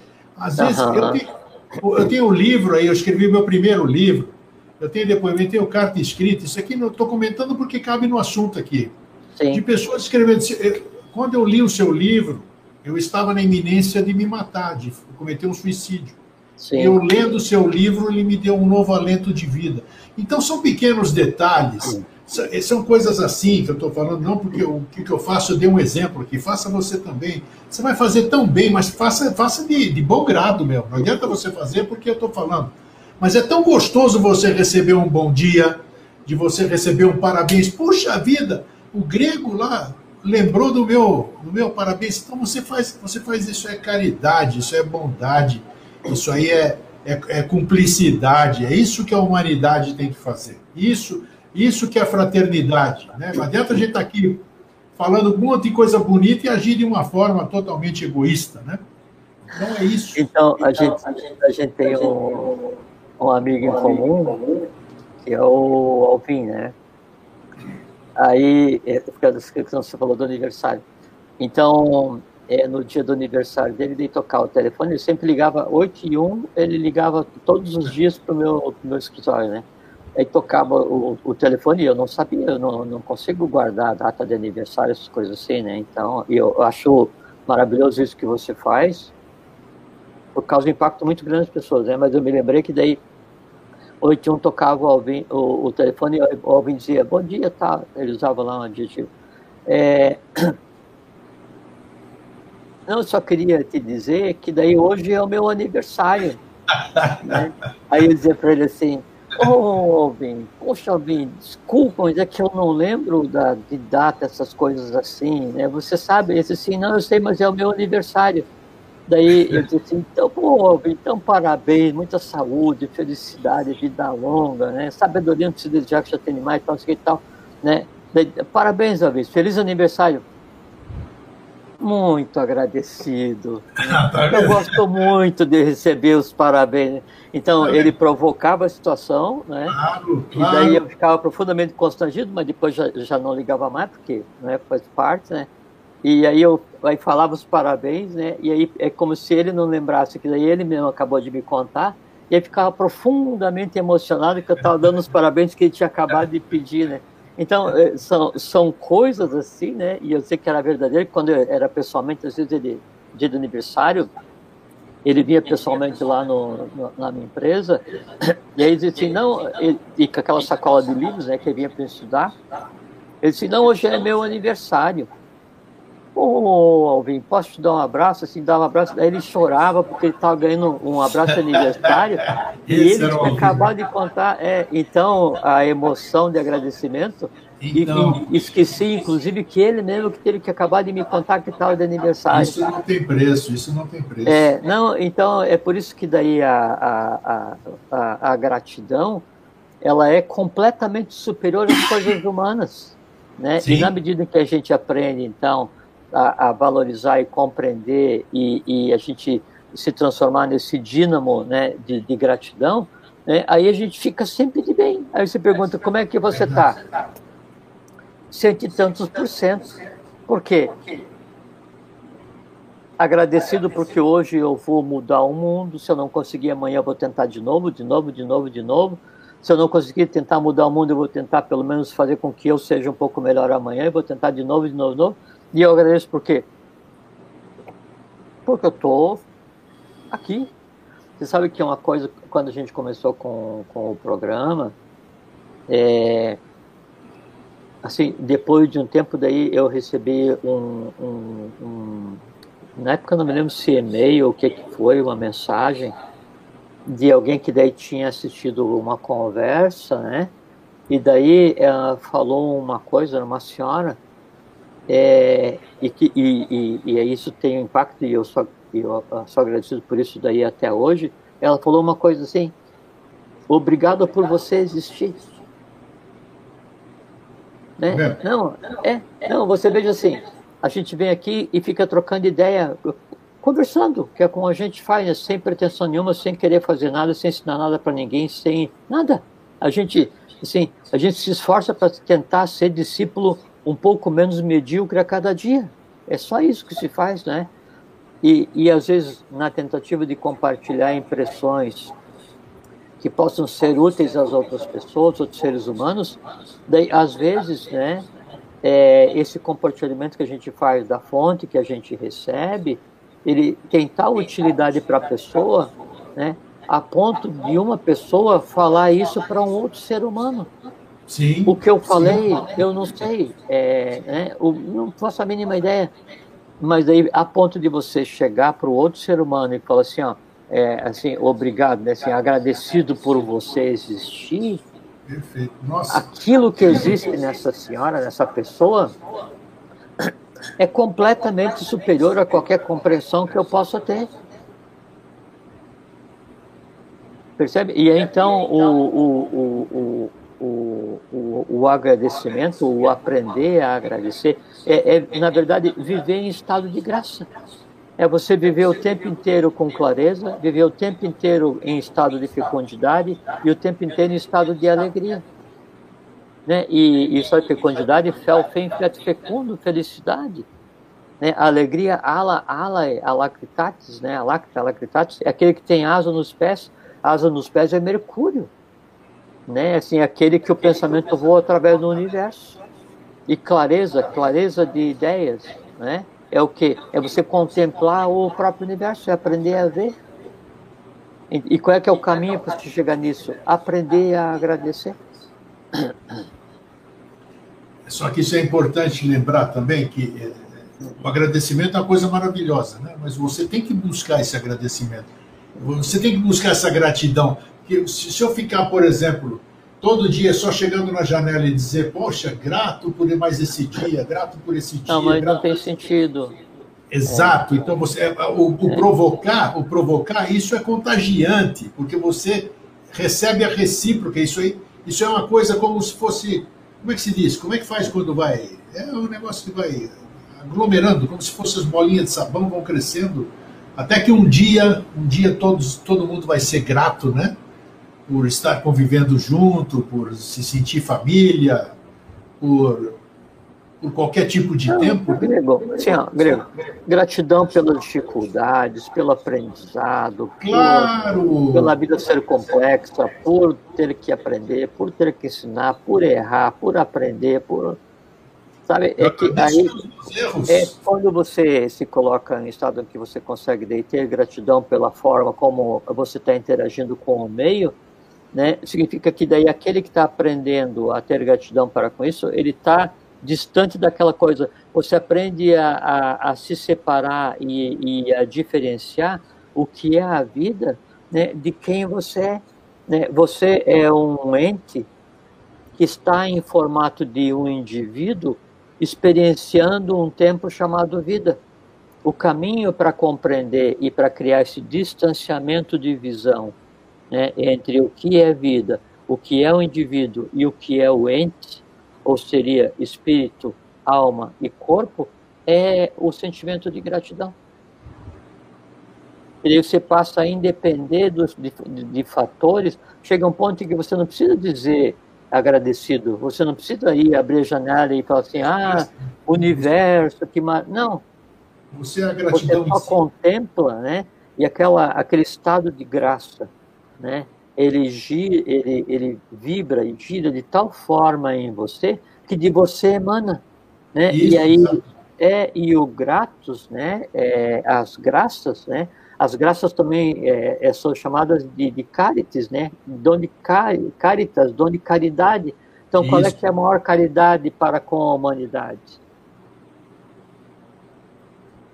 Eu tenho um livro aí, eu escrevi meu primeiro livro. Eu tenho depoimento, tenho carta escrita. Isso aqui eu estou comentando porque cabe no assunto aqui. Sim. De pessoas escrevendo... Quando eu li o seu livro, eu estava na iminência de me matar, de cometer um suicídio. Sim. Eu lendo o seu livro, ele me deu um novo alento de vida. Então, são pequenos detalhes, são coisas assim que eu estou falando, não porque o que eu faço, eu dei um exemplo aqui, faça você também. Você vai fazer tão bem, mas faça de bom grado mesmo. Não adianta você fazer porque eu estou falando. Mas é tão gostoso você receber um bom dia, de você receber um parabéns. Puxa vida, o grego lá lembrou do meu parabéns. Então, você faz isso, é caridade, isso é bondade. Isso aí é, é cumplicidade, é isso que a humanidade tem que fazer. Isso que é fraternidade, né? Mas dentro a gente está aqui falando um monte de coisa bonita e agir de uma forma totalmente egoísta, né? Então é isso. Então, a gente tem um amigo em comum, que é o Alvin, né? Aí, por causa da que você falou do aniversário. Então, no dia do aniversário dele, ele tocava o telefone, ele sempre ligava 8h01, ele ligava todos os dias para o meu escritório, né? Aí tocava o telefone e eu não sabia, eu não consigo guardar a data de aniversário, essas coisas assim, né? Então, eu acho maravilhoso isso que você faz, por causa do impacto muito grande das pessoas, né? Mas eu me lembrei que daí, 8h01 tocava o telefone e o Alvin dizia, bom dia, tá? Ele usava lá um adjetivo. Não, eu só queria te dizer que daí hoje é o meu aniversário, né? Aí eu dizia para ele assim, Alvin, poxa, Alvin, desculpa, mas é que eu não lembro de data, essas coisas assim, né? Você sabe, esse assim, não, eu sei, mas é o meu aniversário. Daí eu disse assim, então, pô, Alvin, então parabéns, muita saúde, felicidade, vida longa, né? Sabedoria, não precisa desejar que já tem mais, tal, assim, tal, né? Daí, parabéns, Alvin, feliz aniversário. Muito agradecido. Eu gosto muito de receber os parabéns. Então, ele provocava a situação, né? Claro. E daí eu ficava profundamente constrangido, mas depois já não ligava mais, porque né, faz parte, né? E aí eu falava os parabéns, né? E aí é como se ele não lembrasse, que daí ele mesmo acabou de me contar, e aí ficava profundamente emocionado que eu estava dando os parabéns que ele tinha acabado de pedir, né? Então, são coisas assim, né? E eu sei que era verdadeiro, quando eu era pessoalmente, às vezes, ele, dia do aniversário, ele vinha pessoalmente lá na minha empresa, e aí ele disse assim, não, e com aquela sacola de livros, né, que ele vinha para estudar, ele disse, não, hoje é meu aniversário. Ô, Alvin, posso te dar um abraço? Assim, dava um abraço, daí ele chorava porque ele estava ganhando um abraço de aniversário e ele acabava de contar, então, a emoção de agradecimento, então, e esqueci, inclusive, que ele mesmo que teve que acabar de me contar que estava de aniversário. Isso não tem preço, isso não tem preço. Não, então, é por isso que daí a gratidão, ela é completamente superior às coisas humanas, né? E na medida que a gente aprende, então, a valorizar e compreender e a gente se transformar nesse dínamo, né, de gratidão, né, aí a gente fica sempre de bem. Aí você pergunta, como é que você está? 100 e tantos %. Por quê? Agradecido porque hoje eu vou mudar o mundo, se eu não conseguir amanhã eu vou tentar de novo. Se eu não conseguir tentar mudar o mundo, eu vou tentar pelo menos fazer com que eu seja um pouco melhor amanhã, eu vou tentar de novo. E eu agradeço por quê? Porque eu estou aqui. Você sabe que é uma coisa, quando a gente começou com o programa, assim, depois de um tempo daí eu recebi na época eu não me lembro se e-mail ou o que foi, uma mensagem de alguém que daí tinha assistido uma conversa, né? E daí ela falou uma coisa, uma senhora, e isso tem um impacto, e eu sou agradecido por isso daí até hoje. Ela falou uma coisa assim, obrigado por você existir. Né? Não, você veja assim, a gente vem aqui e fica trocando ideia, conversando, que é como a gente faz, né? Sem pretensão nenhuma, sem querer fazer nada, sem ensinar nada para ninguém, sem nada. A gente se esforça para tentar ser discípulo um pouco menos medíocre a cada dia. É só isso que se faz, né? E às vezes, na tentativa de compartilhar impressões que possam ser úteis às outras pessoas, outros seres humanos, daí, às vezes, né, esse compartilhamento que a gente faz da fonte que a gente recebe, ele tem tal utilidade para a pessoa, né, a ponto de uma pessoa falar isso para um outro ser humano. Sim, o que eu falei, eu não sei, né? Eu não faço a mínima ideia, mas aí a ponto de você chegar para o outro ser humano e falar assim, ó, assim, obrigado, né? Assim, agradecido por você existir. Perfeito. Nossa. Aquilo que existe nessa senhora, nessa pessoa, é completamente superior a qualquer compreensão que eu possa ter. Percebe? E então o agradecimento, o aprender a agradecer, na verdade, viver em estado de graça. É você viver o tempo inteiro com clareza, viver o tempo inteiro em estado de fecundidade e o tempo inteiro em estado de alegria. Né? E só fecundidade, fecundo, felicidade. Né? A alegria, alacritatis, né? Alacritatis, é aquele que tem asa nos pés é Mercúrio. Né? Assim, aquele que o pensamento voa através do universo. E clareza, clareza de ideias, né? É o quê? É você contemplar o próprio universo, é aprender a ver. E qual é que é o caminho para você chegar nisso? Aprender a agradecer. Só que isso é importante lembrar também, que o agradecimento é uma coisa maravilhosa, né? Mas você tem que buscar esse agradecimento. Você tem que buscar essa gratidão. Porque se eu ficar, por exemplo, todo dia só chegando na janela e dizer, poxa, grato por mais esse dia, grato por esse dia. Não, mas não tem sentido. Exato. Então, você, provocar, isso é contagiante, porque você recebe a recíproca. Isso aí, isso é uma coisa como se fosse... Como é que se diz? Como é que faz quando vai... É um negócio que vai aglomerando, como se fossem as bolinhas de sabão, vão crescendo. Até que um dia todo mundo vai ser grato, né? Por estar convivendo junto, por se sentir família, por qualquer tipo de tempo. Grego, gratidão pelas dificuldades, pelo aprendizado, pela vida ser complexa, por ter que aprender, por ter que ensinar, por errar, por aprender, por... Sabe, é que aí é quando você se coloca em estado que você consegue ter gratidão pela forma como você está interagindo com o meio, né? Significa que daí aquele que está aprendendo a ter gratidão para com isso, ele está distante daquela coisa. Você aprende a se separar e a diferenciar o que é a vida, né, de quem você é. Né? Você é um ente que está em formato de um indivíduo experienciando um tempo chamado vida. O caminho para compreender e para criar esse distanciamento de visão, né, entre o que é vida, o que é o indivíduo e o que é o ente, ou seria espírito, alma e corpo, é o sentimento de gratidão. E aí você passa a independer de fatores, chega um ponto em que você não precisa dizer agradecido, você não precisa ir abrir a janela e falar assim, universo, que mar... Não, você só contempla, né? E aquele estado de graça, né? Ele vibra e gira de tal forma em você que de você emana, né? Isso, e aí e o gratus, né? As graças, né? As graças também são chamadas de caritas, né? Caritas, dom de caridade. Então, qual é que é a maior caridade para com a humanidade?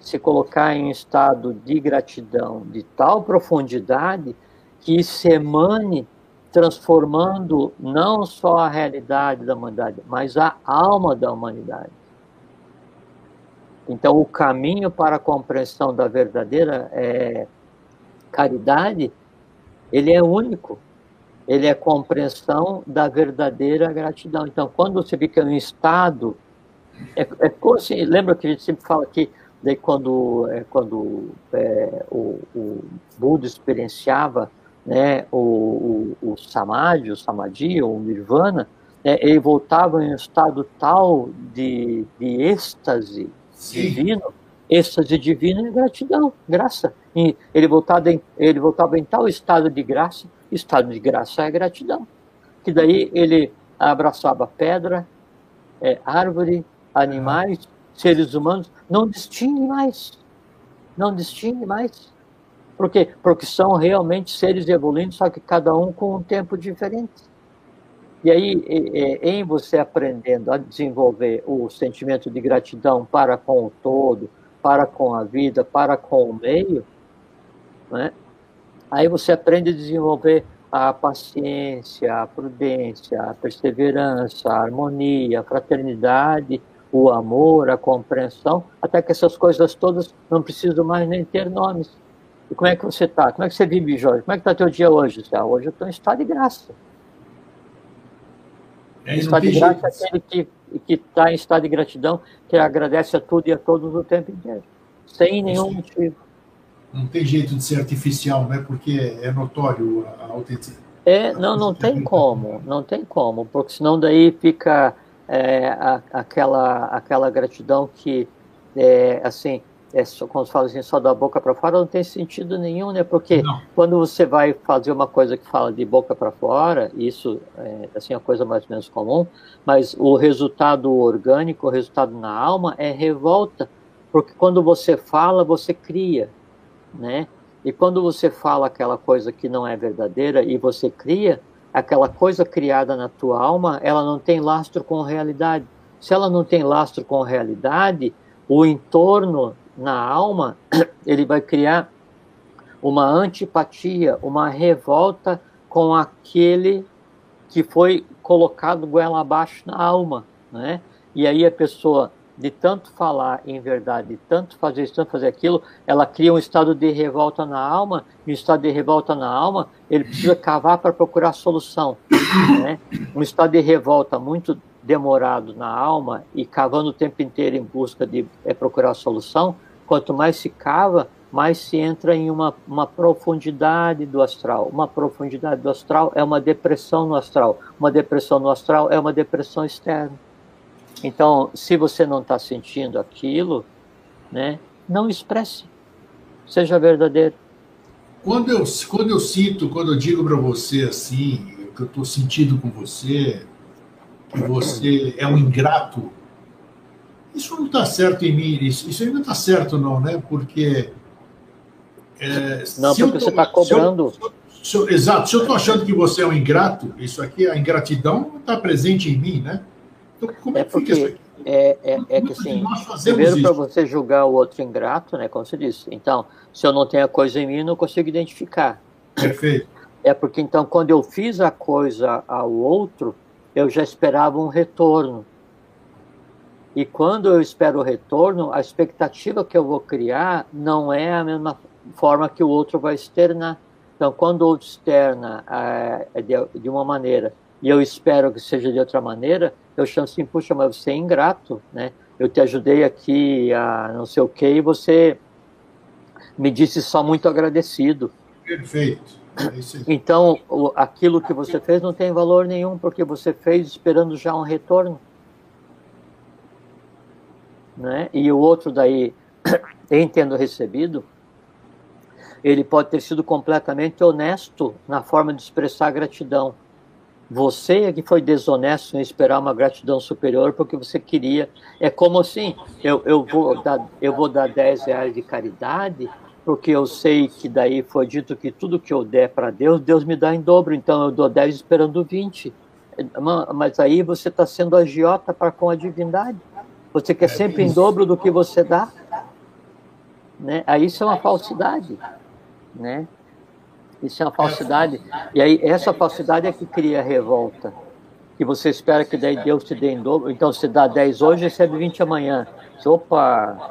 Se colocar em estado de gratidão de tal profundidade que se emane, transformando não só a realidade da humanidade, mas a alma da humanidade. Então, o caminho para a compreensão da verdadeira caridade, ele é único. Ele é a compreensão da verdadeira gratidão. Então, quando você fica em estado... Assim, lembra que a gente sempre fala que daí quando o Buda experienciava, né, o samadhi, o samadhi, ou o nirvana, né, ele voltava em um estado tal de êxtase, divino, êxtase divino e gratidão, graça. E ele voltava em tal estado de graça é gratidão. Que daí ele abraçava pedra, árvore, animais, seres humanos, não distingue mais. Por quê? Porque são realmente seres evoluindo, só que cada um com um tempo diferente. E aí, em você aprendendo a desenvolver o sentimento de gratidão para com o todo, para com a vida, para com o meio, né? Aí você aprende a desenvolver a paciência, a prudência, a perseverança, a harmonia, a fraternidade, o amor, a compreensão, até que essas coisas todas não precisam mais nem ter nomes. E como é que você está? Como é que você vive, Jorge? Como é que está teu dia hoje? Ah, hoje eu estou em estado de graça. É, estado de graça é aquele que está em estado de gratidão, que agradece a tudo e a todos o tempo inteiro, sem nenhum motivo. Não tem jeito de ser artificial, né? Porque é notório a autenticidade. É, não tem como, porque senão daí fica aquela gratidão que, assim, como se fala assim, só da boca para fora, não tem sentido nenhum, né? Porque quando você vai fazer uma coisa que fala de boca para fora, isso é assim, a coisa mais ou menos comum, mas o resultado orgânico, o resultado na alma é revolta, porque quando você fala, você cria, né? E quando você fala aquela coisa que não é verdadeira e você cria, aquela coisa criada na tua alma, ela não tem lastro com realidade. Se ela não tem lastro com realidade, o entorno na alma, ele vai criar uma antipatia, uma revolta com aquele que foi colocado goela abaixo na alma, né? E aí a pessoa, de tanto falar em verdade, de tanto fazer isso, tanto fazer aquilo, ela cria um estado de revolta na alma, e um estado de revolta na alma, ele precisa cavar para procurar solução, né? Um estado de revolta muito demorado na alma, e cavando o tempo inteiro em busca de procurar solução, quanto mais se cava, mais se entra em uma profundidade do astral. Uma profundidade do astral é uma depressão no astral. Uma depressão no astral é uma depressão externa. Então, se você não está sentindo aquilo, né, não expresse, seja verdadeiro. Quando eu sinto, quando eu digo para você assim, que eu estou sentindo com você, que você é um ingrato, isso não está certo em mim, isso ainda está certo não, né? Porque... não, porque você está cobrando... Exato, se eu estou achando que você é um ingrato, isso aqui, a ingratidão está presente em mim, né? Como é porque isso aqui? Que assim, primeiro para você julgar o outro ingrato, né, como você disse. Então, se eu não tenho a coisa em mim, eu não consigo identificar. Perfeito. É porque então, quando eu fiz a coisa ao outro, eu já esperava um retorno. E quando eu espero o retorno, a expectativa que eu vou criar não é a mesma forma que o outro vai externar. Então, quando o outro externa de uma maneira e eu espero que seja de outra maneira, eu chamo assim, puxa, mas você é ingrato, né? Eu te ajudei aqui a não sei o quê e você me disse só muito agradecido. Perfeito. É isso aí. Então, aquilo que você fez não tem valor nenhum, porque você fez esperando já um retorno, né? E o outro daí, em tendo recebido, ele pode ter sido completamente honesto na forma de expressar a gratidão. Você é que foi desonesto em esperar uma gratidão superior porque você queria. É como assim, eu vou dar 10 reais de caridade porque eu sei que daí foi dito que tudo que eu der para Deus, Deus me dá em dobro. Então eu dou 10 esperando 20. Mas aí você está sendo agiota para com a divindade. Você quer sempre em dobro do que você dá. Né? Aí isso é uma falsidade, né? Isso é uma falsidade. E aí, essa falsidade é que cria a revolta. Que você espera que daí Deus te dê em dobro. Então, você dá 10 hoje, recebe 20 amanhã. Opa!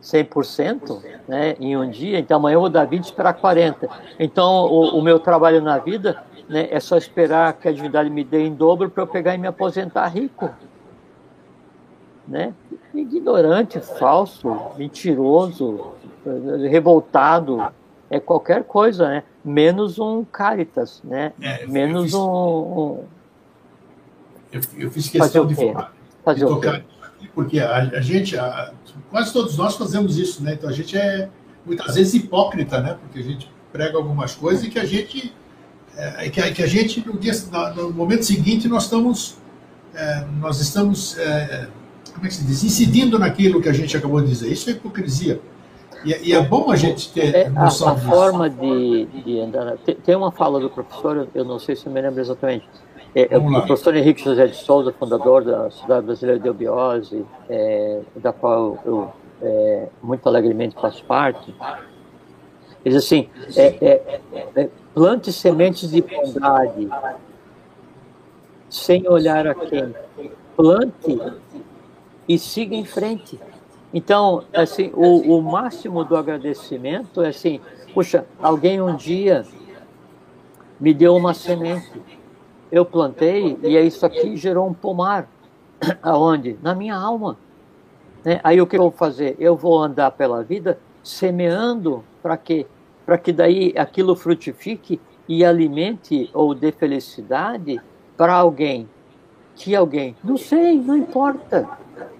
100%, né, em um dia. Então, amanhã eu vou dar 20 e esperar 40. Então, o meu trabalho na vida, né, é só esperar que a divindade me dê em dobro para eu pegar e me aposentar rico. Né? Ignorante, falso, mentiroso, revoltado. É qualquer coisa, né? Menos um Caritas, né? Eu fiz questão de falar. Fazer o quê? Porque a gente, quase todos nós fazemos isso, né? Então a gente é, muitas vezes, hipócrita, né? Porque a gente prega algumas coisas e que a gente no momento seguinte, nós estamos, como é que se diz? Incidindo naquilo que a gente acabou de dizer. Isso é hipocrisia. E é bom a gente ter noção disso. A forma de andar... Tem uma fala do professor, eu não sei se eu me lembro exatamente. O professor Henrique José de Souza, fundador da Cidade Brasileira de Eubiose, da qual eu muito alegremente faço parte, ele diz assim, plante sementes de bondade, sem olhar a quem. Plante e siga em frente. Então, assim, o máximo do agradecimento é assim, puxa, alguém um dia me deu uma semente, eu plantei e isso aqui gerou um pomar. Aonde? Na minha alma. Né? Aí o que eu vou fazer? Eu vou andar pela vida semeando para quê? Para que daí aquilo frutifique e alimente ou dê felicidade para alguém. Que alguém? Não sei, não importa.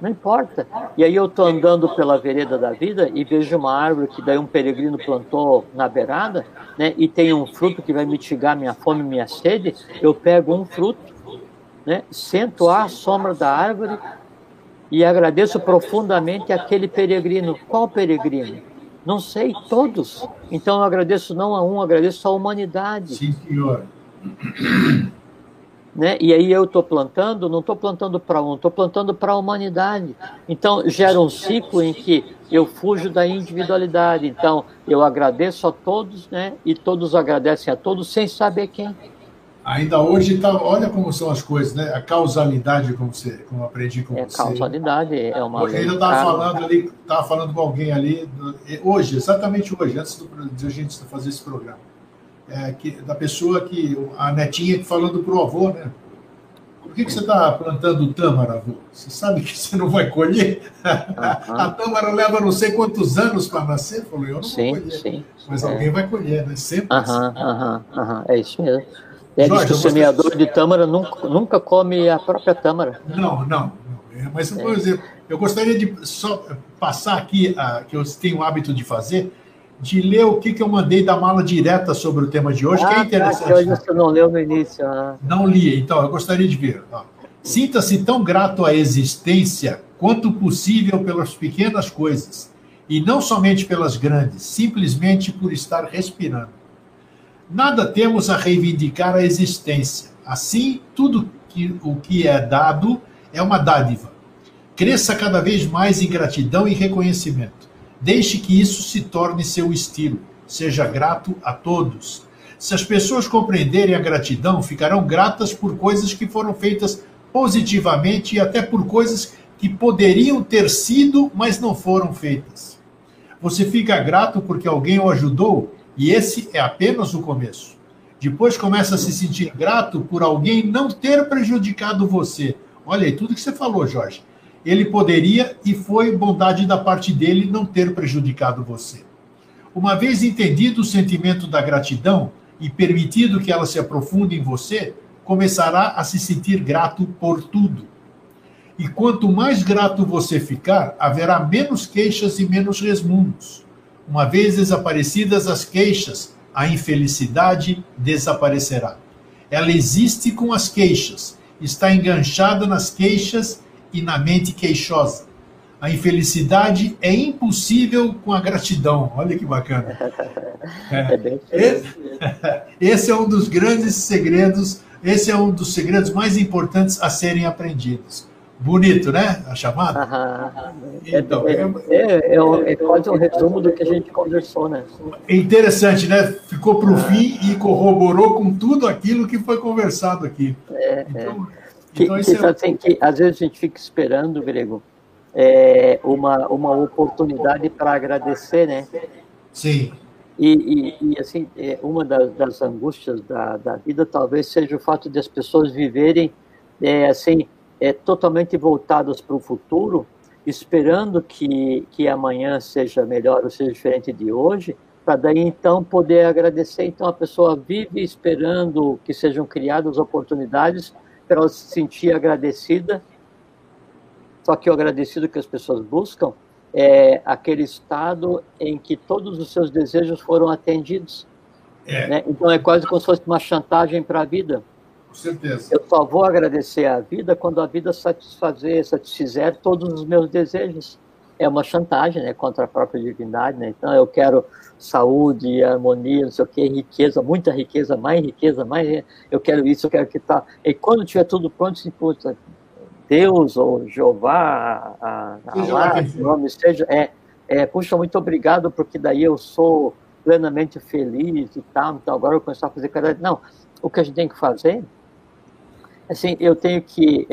Não importa. E aí eu estou andando pela vereda da vida e vejo uma árvore que daí um peregrino plantou na beirada, né, e tem um fruto que vai mitigar minha fome e minha sede. Eu pego um fruto, né, sento à sombra da árvore e agradeço profundamente aquele peregrino. Qual peregrino? Não sei, todos. Então eu agradeço não a um, agradeço à humanidade. Sim, senhor. Né? E aí eu estou plantando, não estou plantando para um, estou plantando para a humanidade. Então gera um ciclo em que eu fujo da individualidade. Então eu agradeço a todos, né? E todos agradecem a todos sem saber quem. Ainda hoje, tá, olha como são as coisas, né? A causalidade, como aprendi com você. Causalidade é uma... Porque ainda estava falando com alguém ali, hoje, exatamente hoje, antes de a gente fazer esse programa. Da pessoa que... A netinha falando para o avô, né? Por que você está plantando tâmara, avô? Você sabe que você não vai colher? Uhum. A tâmara leva não sei quantos anos para nascer, falou, eu não vou colher. Sim, mas alguém vai colher, né? Sempre assim. É isso mesmo. É, Jorge, que o semeador de tâmara nunca come a própria tâmara. Não. Mas, por exemplo, eu gostaria de só passar aqui, que eu tenho o hábito de fazer, de ler o que eu mandei da mala direta sobre o tema de hoje, que é interessante. Que hoje você não leu no início. Não li, então, eu gostaria de ver. Sinta-se tão grato à existência quanto possível pelas pequenas coisas, e não somente pelas grandes, simplesmente por estar respirando. Nada temos a reivindicar a existência. Assim, tudo o que é dado é uma dádiva. Cresça cada vez mais em gratidão e reconhecimento. Deixe que isso se torne seu estilo. Seja grato a todos. Se as pessoas compreenderem a gratidão, ficarão gratas por coisas que foram feitas positivamente e até por coisas que poderiam ter sido, mas não foram feitas. Você fica grato porque alguém o ajudou? E esse é apenas o começo. Depois começa a se sentir grato por alguém não ter prejudicado você. Olha aí, tudo que você falou, Jorge. Ele poderia e foi bondade da parte dele não ter prejudicado você. Uma vez entendido o sentimento da gratidão e permitido que ela se aprofunde em você, começará a se sentir grato por tudo. E quanto mais grato você ficar, haverá menos queixas e menos resmungos. Uma vez desaparecidas as queixas, a infelicidade desaparecerá. Ela existe com as queixas, está enganchada nas queixas e na mente queixosa. A infelicidade é impossível com a gratidão. Olha que bacana. Esse é um dos grandes segredos, esse é um dos segredos mais importantes a serem aprendidos. Bonito, né? A chamada? Então, é quase um resumo do que a gente conversou, né? Interessante, né? Ficou para o fim e corroborou com tudo aquilo que foi conversado aqui. Então, às vezes a gente fica esperando, Grego, uma oportunidade para agradecer, né? Sim. E assim, uma das angústias da vida talvez seja o fato de as pessoas viverem assim... totalmente voltadas para o futuro, esperando que amanhã seja melhor ou seja diferente de hoje, para daí então poder agradecer. Então a pessoa vive esperando que sejam criadas oportunidades para ela se sentir agradecida. Só que o agradecido que as pessoas buscam é aquele estado em que todos os seus desejos foram atendidos. Né? Então é quase como se fosse uma chantagem para a vida. Com certeza. Eu só vou agradecer à vida quando a vida satisfizer todos os meus desejos. É uma chantagem, né, contra a própria divindade, né? Então eu quero saúde, harmonia, não sei o que, riqueza, muita riqueza, mais eu quero isso, eu quero que tá. E quando tiver tudo pronto, se puta, Deus ou Jeová, o nome seja, puxa, muito obrigado, porque daí eu sou plenamente feliz e tal, então agora eu vou começar a fazer caridade. Não, o que a gente tem que fazer Assim, eu tenho que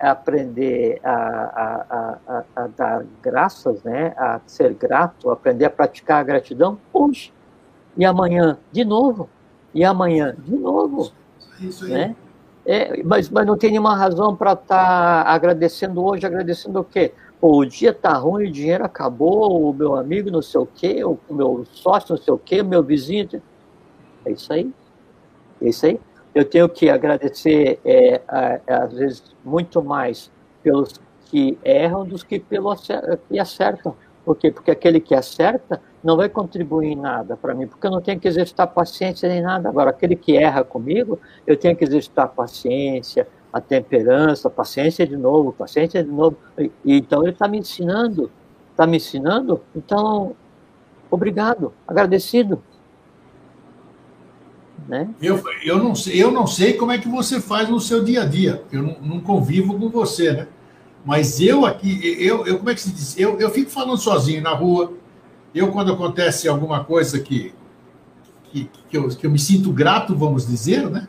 aprender a dar graças, né? A ser grato, aprender a praticar a gratidão hoje. E amanhã de novo. E amanhã de novo. Isso aí. Né? É, mas não tem nenhuma razão para estar agradecendo hoje. Agradecendo o quê? Pô, o dia tá ruim, o dinheiro acabou, o meu amigo não sei o quê, o meu sócio não sei o quê, o meu vizinho... É isso aí. É isso aí. Eu tenho que agradecer, às vezes, muito mais pelos que erram dos que pelos que acertam. Por quê? Porque aquele que acerta não vai contribuir em nada para mim, porque eu não tenho que exercitar paciência nem nada. Agora, aquele que erra comigo, eu tenho que exercitar paciência, a temperança, paciência de novo. E então, ele está me ensinando, então, obrigado, agradecido. Né? Eu não sei como é que você faz no seu dia a dia. Eu não convivo com você, né? Mas eu aqui, como é que se diz? Eu fico falando sozinho na rua. Quando acontece alguma coisa que eu me sinto grato, vamos dizer, né?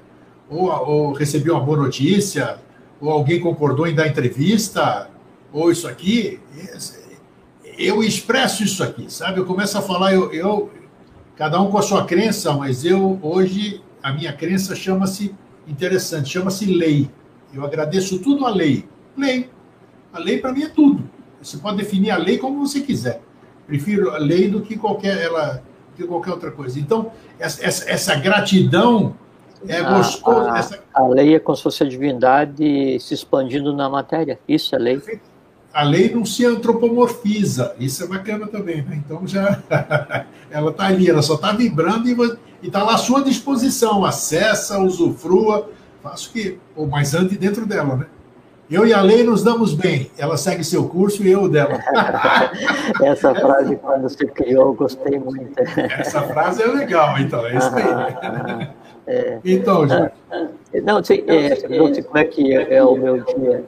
Ou recebi uma boa notícia, ou alguém concordou em dar entrevista, ou isso aqui, eu expresso isso aqui, sabe? Eu começo a falar, cada um com a sua crença, mas hoje, a minha crença chama-se lei. Eu agradeço tudo à lei. Lei. A lei, para mim, é tudo. Você pode definir a lei como você quiser. Prefiro a lei do que qualquer outra coisa. Então, essa gratidão é gostosa. A lei é como se fosse a divindade se expandindo na matéria. Isso é lei. Perfeito. A lei não se antropomorfiza, isso é bacana também, né? Então já ela está ali, ela só está vibrando e está lá à sua disposição, acessa, usufrua, faça o que, ou mais ande dentro dela, né? Eu e a lei nos damos bem, ela segue seu curso e eu dela. Essa frase, quando se criou, eu gostei muito. Essa frase é legal, então, é isso aí, né? É. Então, já... Não sei, como é que é o meu dia...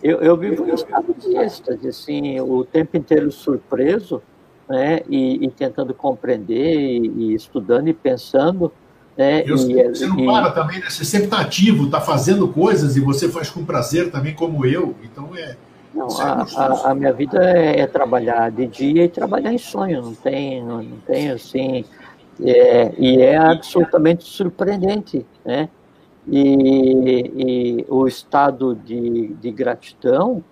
Eu vivo um estado de êxtase, assim, o tempo inteiro surpreso, né, e tentando compreender, e estudando e pensando. Né, você não para também, né? Você sempre está ativo, está fazendo coisas e você faz com prazer também, como eu. Então, a minha vida é trabalhar de dia e trabalhar em sonho, não tem assim... e é absolutamente surpreendente, né? E o estado de gratidão,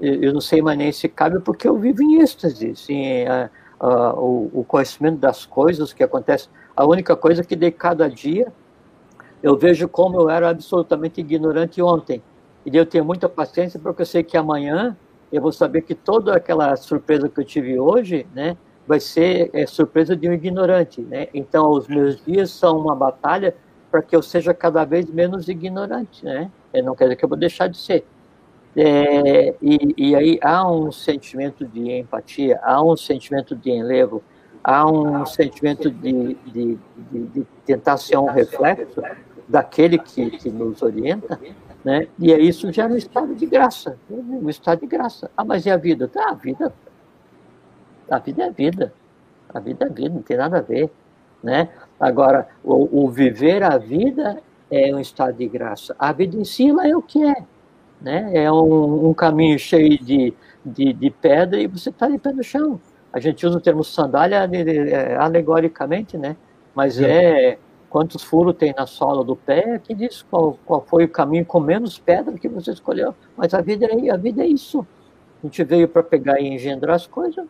eu não sei mais nem se cabe, porque eu vivo em êxtase, assim, o conhecimento das coisas que acontecem. A única coisa que de cada dia, eu vejo como eu era absolutamente ignorante ontem. E eu tenho muita paciência, porque eu sei que amanhã eu vou saber que toda aquela surpresa que eu tive hoje, né, vai ser surpresa de um ignorante, né? Então, os meus dias são uma batalha para que eu seja cada vez menos ignorante, né? Não quer dizer que eu vou deixar de ser. E aí há um sentimento de empatia, há um sentimento de enlevo, há um sentimento de tentar ser um reflexo daquele que nos orienta, né? E aí isso gera um estado de graça, um estado de graça. Ah, mas e a vida? Ah, a vida é vida. A vida é vida, não tem nada a ver, né? Agora, o viver a vida é um estado de graça. A vida em si é o que é, né? É um caminho cheio de pedra e você está de pé no chão. A gente usa o termo sandália alegoricamente, né? Mas quantos furos tem na sola do pé, que diz qual foi o caminho com menos pedra que você escolheu. Mas a vida é isso. A gente veio para pegar e engendrar as coisas,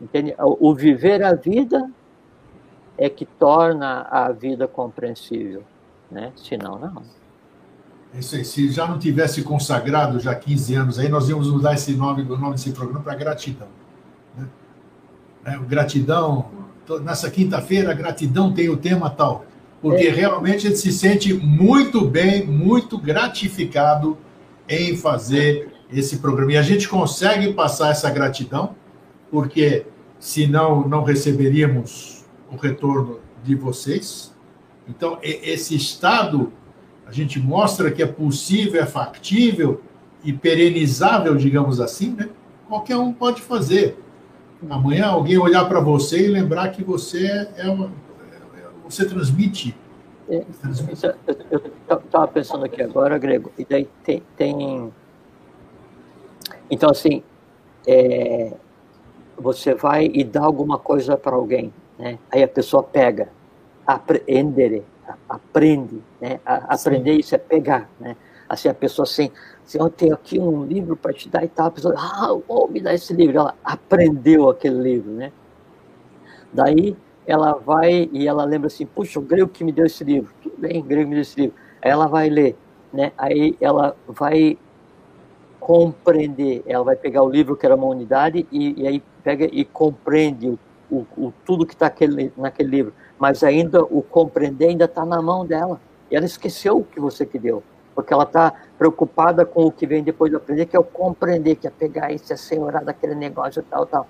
entende? O viver a vida... é que torna a vida compreensível, né? Senão, não. Isso aí, se já não tivesse consagrado já 15 anos, aí nós íamos mudar esse nome, o nome desse programa para gratidão. Né? Gratidão, nessa quinta-feira, gratidão tem o tema tal, porque realmente a gente se sente muito bem, muito gratificado em fazer esse programa. E a gente consegue passar essa gratidão, porque senão não receberíamos... o retorno de vocês. Então, esse estado, a gente mostra que é possível, é factível e perenizável, digamos assim, né? Qualquer um pode fazer. Amanhã alguém olhar para você e lembrar que você transmite Eu estava pensando aqui agora, Grego, e daí tem... Então, assim, você vai e dá alguma coisa para alguém, né? Aí a pessoa pega, aprende, né? Aprender isso é pegar, né? Assim, a pessoa assim, eu tenho aqui um livro para te dar e tal, a pessoa, me dá esse livro, ela aprendeu aquele livro, né? Daí ela vai e ela lembra assim, puxa, o Grego que me deu esse livro, tudo bem, o Grego me deu esse livro. Aí ela vai ler, né? Aí ela vai compreender, ela vai pegar o livro que era uma unidade e aí pega e compreende tudo que está naquele livro, mas ainda o compreender ainda está na mão dela, e ela esqueceu o que você que deu, porque ela está preocupada com o que vem depois de aprender, que é o compreender, que é pegar isso, é senhorar daquele negócio, tal.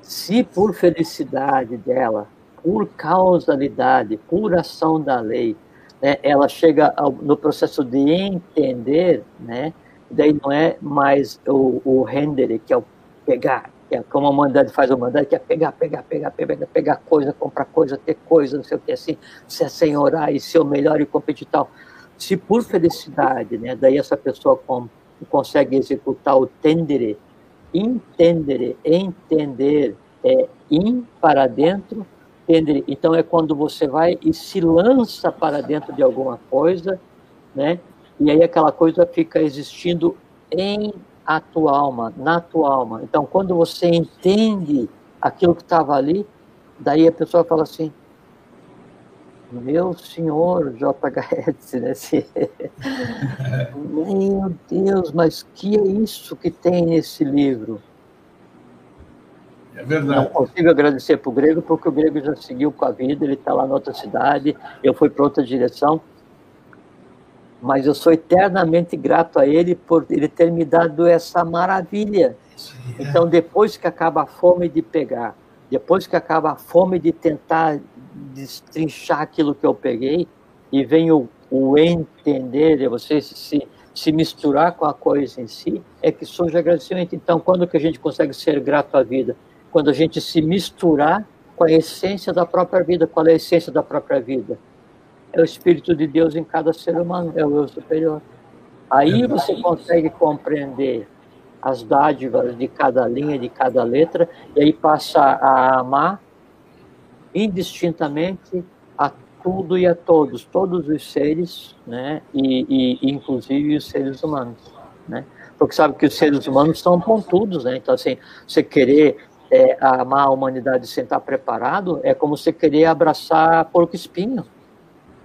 Se por felicidade dela, por causalidade, por ação da lei, né, ela chega no processo de entender, né, daí não é mais o render, que é o pegar, que é como a humanidade faz, a humanidade, que é pegar coisa, comprar coisa, ter coisa, não sei o que, assim, se assenhorar e ser o melhor e competir tal. Se por felicidade, né, daí essa pessoa consegue executar o tendere, entender, é in para dentro, entender. Então é quando você vai e se lança para dentro de alguma coisa, né? E aí aquela coisa fica existindo a tua alma, na tua alma. Então quando você entende aquilo que estava ali, daí a pessoa fala assim, meu senhor JHS, né? Meu Deus, mas que é isso que tem nesse livro? É verdade. Não consigo agradecer para o Grego, porque o Grego já seguiu com a vida, ele está lá na outra cidade, eu fui para outra direção, mas eu sou eternamente grato a ele por ele ter me dado essa maravilha. Então, depois que acaba a fome de pegar, depois que acaba a fome de tentar destrinchar aquilo que eu peguei, e vem o entender, você se misturar com a coisa em si, é que surge agradecimento. Então, quando que a gente consegue ser grato à vida? Quando a gente se misturar com a essência da própria vida. Qual é a essência da própria vida? É o Espírito de Deus em cada ser humano, é o eu superior. Aí você consegue compreender as dádivas de cada linha, de cada letra, e aí passa a amar indistintamente a tudo e a todos, todos os seres, né? E inclusive os seres humanos, né? Porque sabe que os seres humanos são pontudos, né? Então, assim, você querer amar a humanidade sem estar preparado é como você querer abraçar porco-espinho,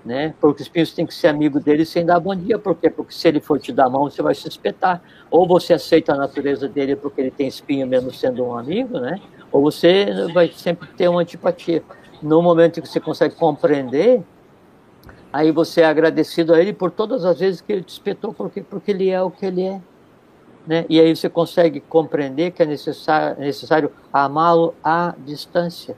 né? Porco-espinho tem que ser amigo dele sem dar bom dia. Por quê? Porque se ele for te dar a mão, você vai se espetar. Ou você aceita a natureza dele porque ele tem espinho mesmo sendo um amigo, né? Ou você vai sempre ter uma antipatia. No momento em que você consegue compreender, aí você é agradecido a ele por todas as vezes que ele te espetou, porque ele é o que ele é, né? E aí você consegue compreender que é necessário amá-lo à distância,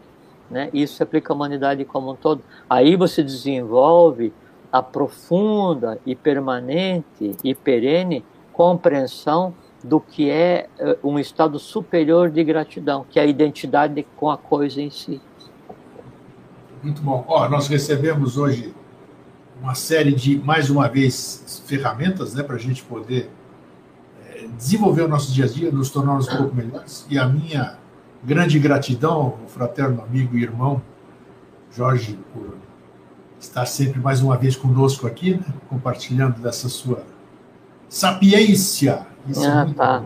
né? Isso se aplica à humanidade como um todo. Aí você desenvolve a profunda e permanente e perene compreensão do que é um estado superior de gratidão, que é a identidade com a coisa em si. Muito bom. Nós recebemos hoje uma série de, mais uma vez, ferramentas, né, para a gente poder desenvolver o nosso dia a dia, nos tornarmos um pouco melhores. E a minha grande gratidão, o fraterno amigo e irmão Jorge, por estar sempre mais uma vez conosco aqui, né, compartilhando dessa sua sapiência. Isso é muito bom.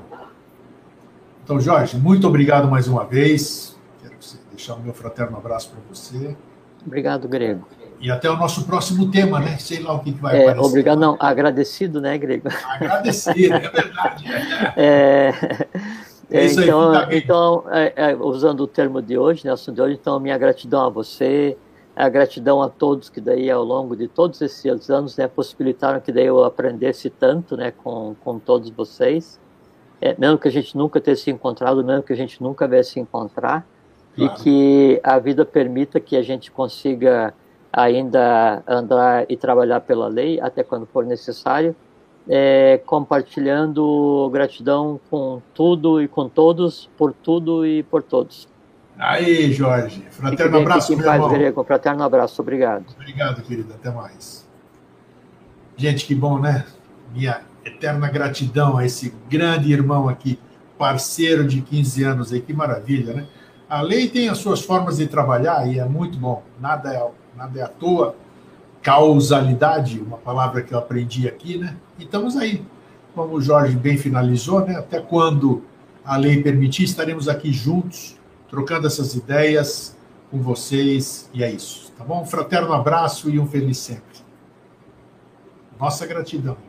Então, Jorge, muito obrigado mais uma vez. Quero deixar o meu fraterno abraço para você. Obrigado, Grego. E até o nosso próximo tema, né? Sei lá o que vai aparecer. Obrigado, não. Agradecido, né, Grego? Agradecido, é verdade. Isso aí, então usando o termo de hoje, né, assunto de hoje, então, minha gratidão a você, a gratidão a todos que daí ao longo de todos esses anos, né, possibilitaram que daí eu aprendesse tanto, né, com todos vocês, mesmo que a gente nunca tenha se encontrado, mesmo que a gente nunca viesse se encontrar, claro. E que a vida permita que a gente consiga ainda andar e trabalhar pela lei, até quando for necessário, compartilhando gratidão com tudo e com todos, por tudo e por todos. Aí, Jorge. Fraterno abraço, meu irmão. Grego, fraterno abraço, obrigado. Obrigado, querido. Até mais. Gente, que bom, né? Minha eterna gratidão a esse grande irmão aqui, parceiro de 15 anos aí. Que maravilha, né? A lei tem as suas formas de trabalhar e é muito bom. Nada é à toa. Causalidade, uma palavra que eu aprendi aqui, né? E estamos aí. Como o Jorge bem finalizou, né? Até quando a lei permitir, estaremos aqui juntos, trocando essas ideias com vocês, e é isso, tá bom? Um fraterno abraço e um feliz sempre. Nossa gratidão.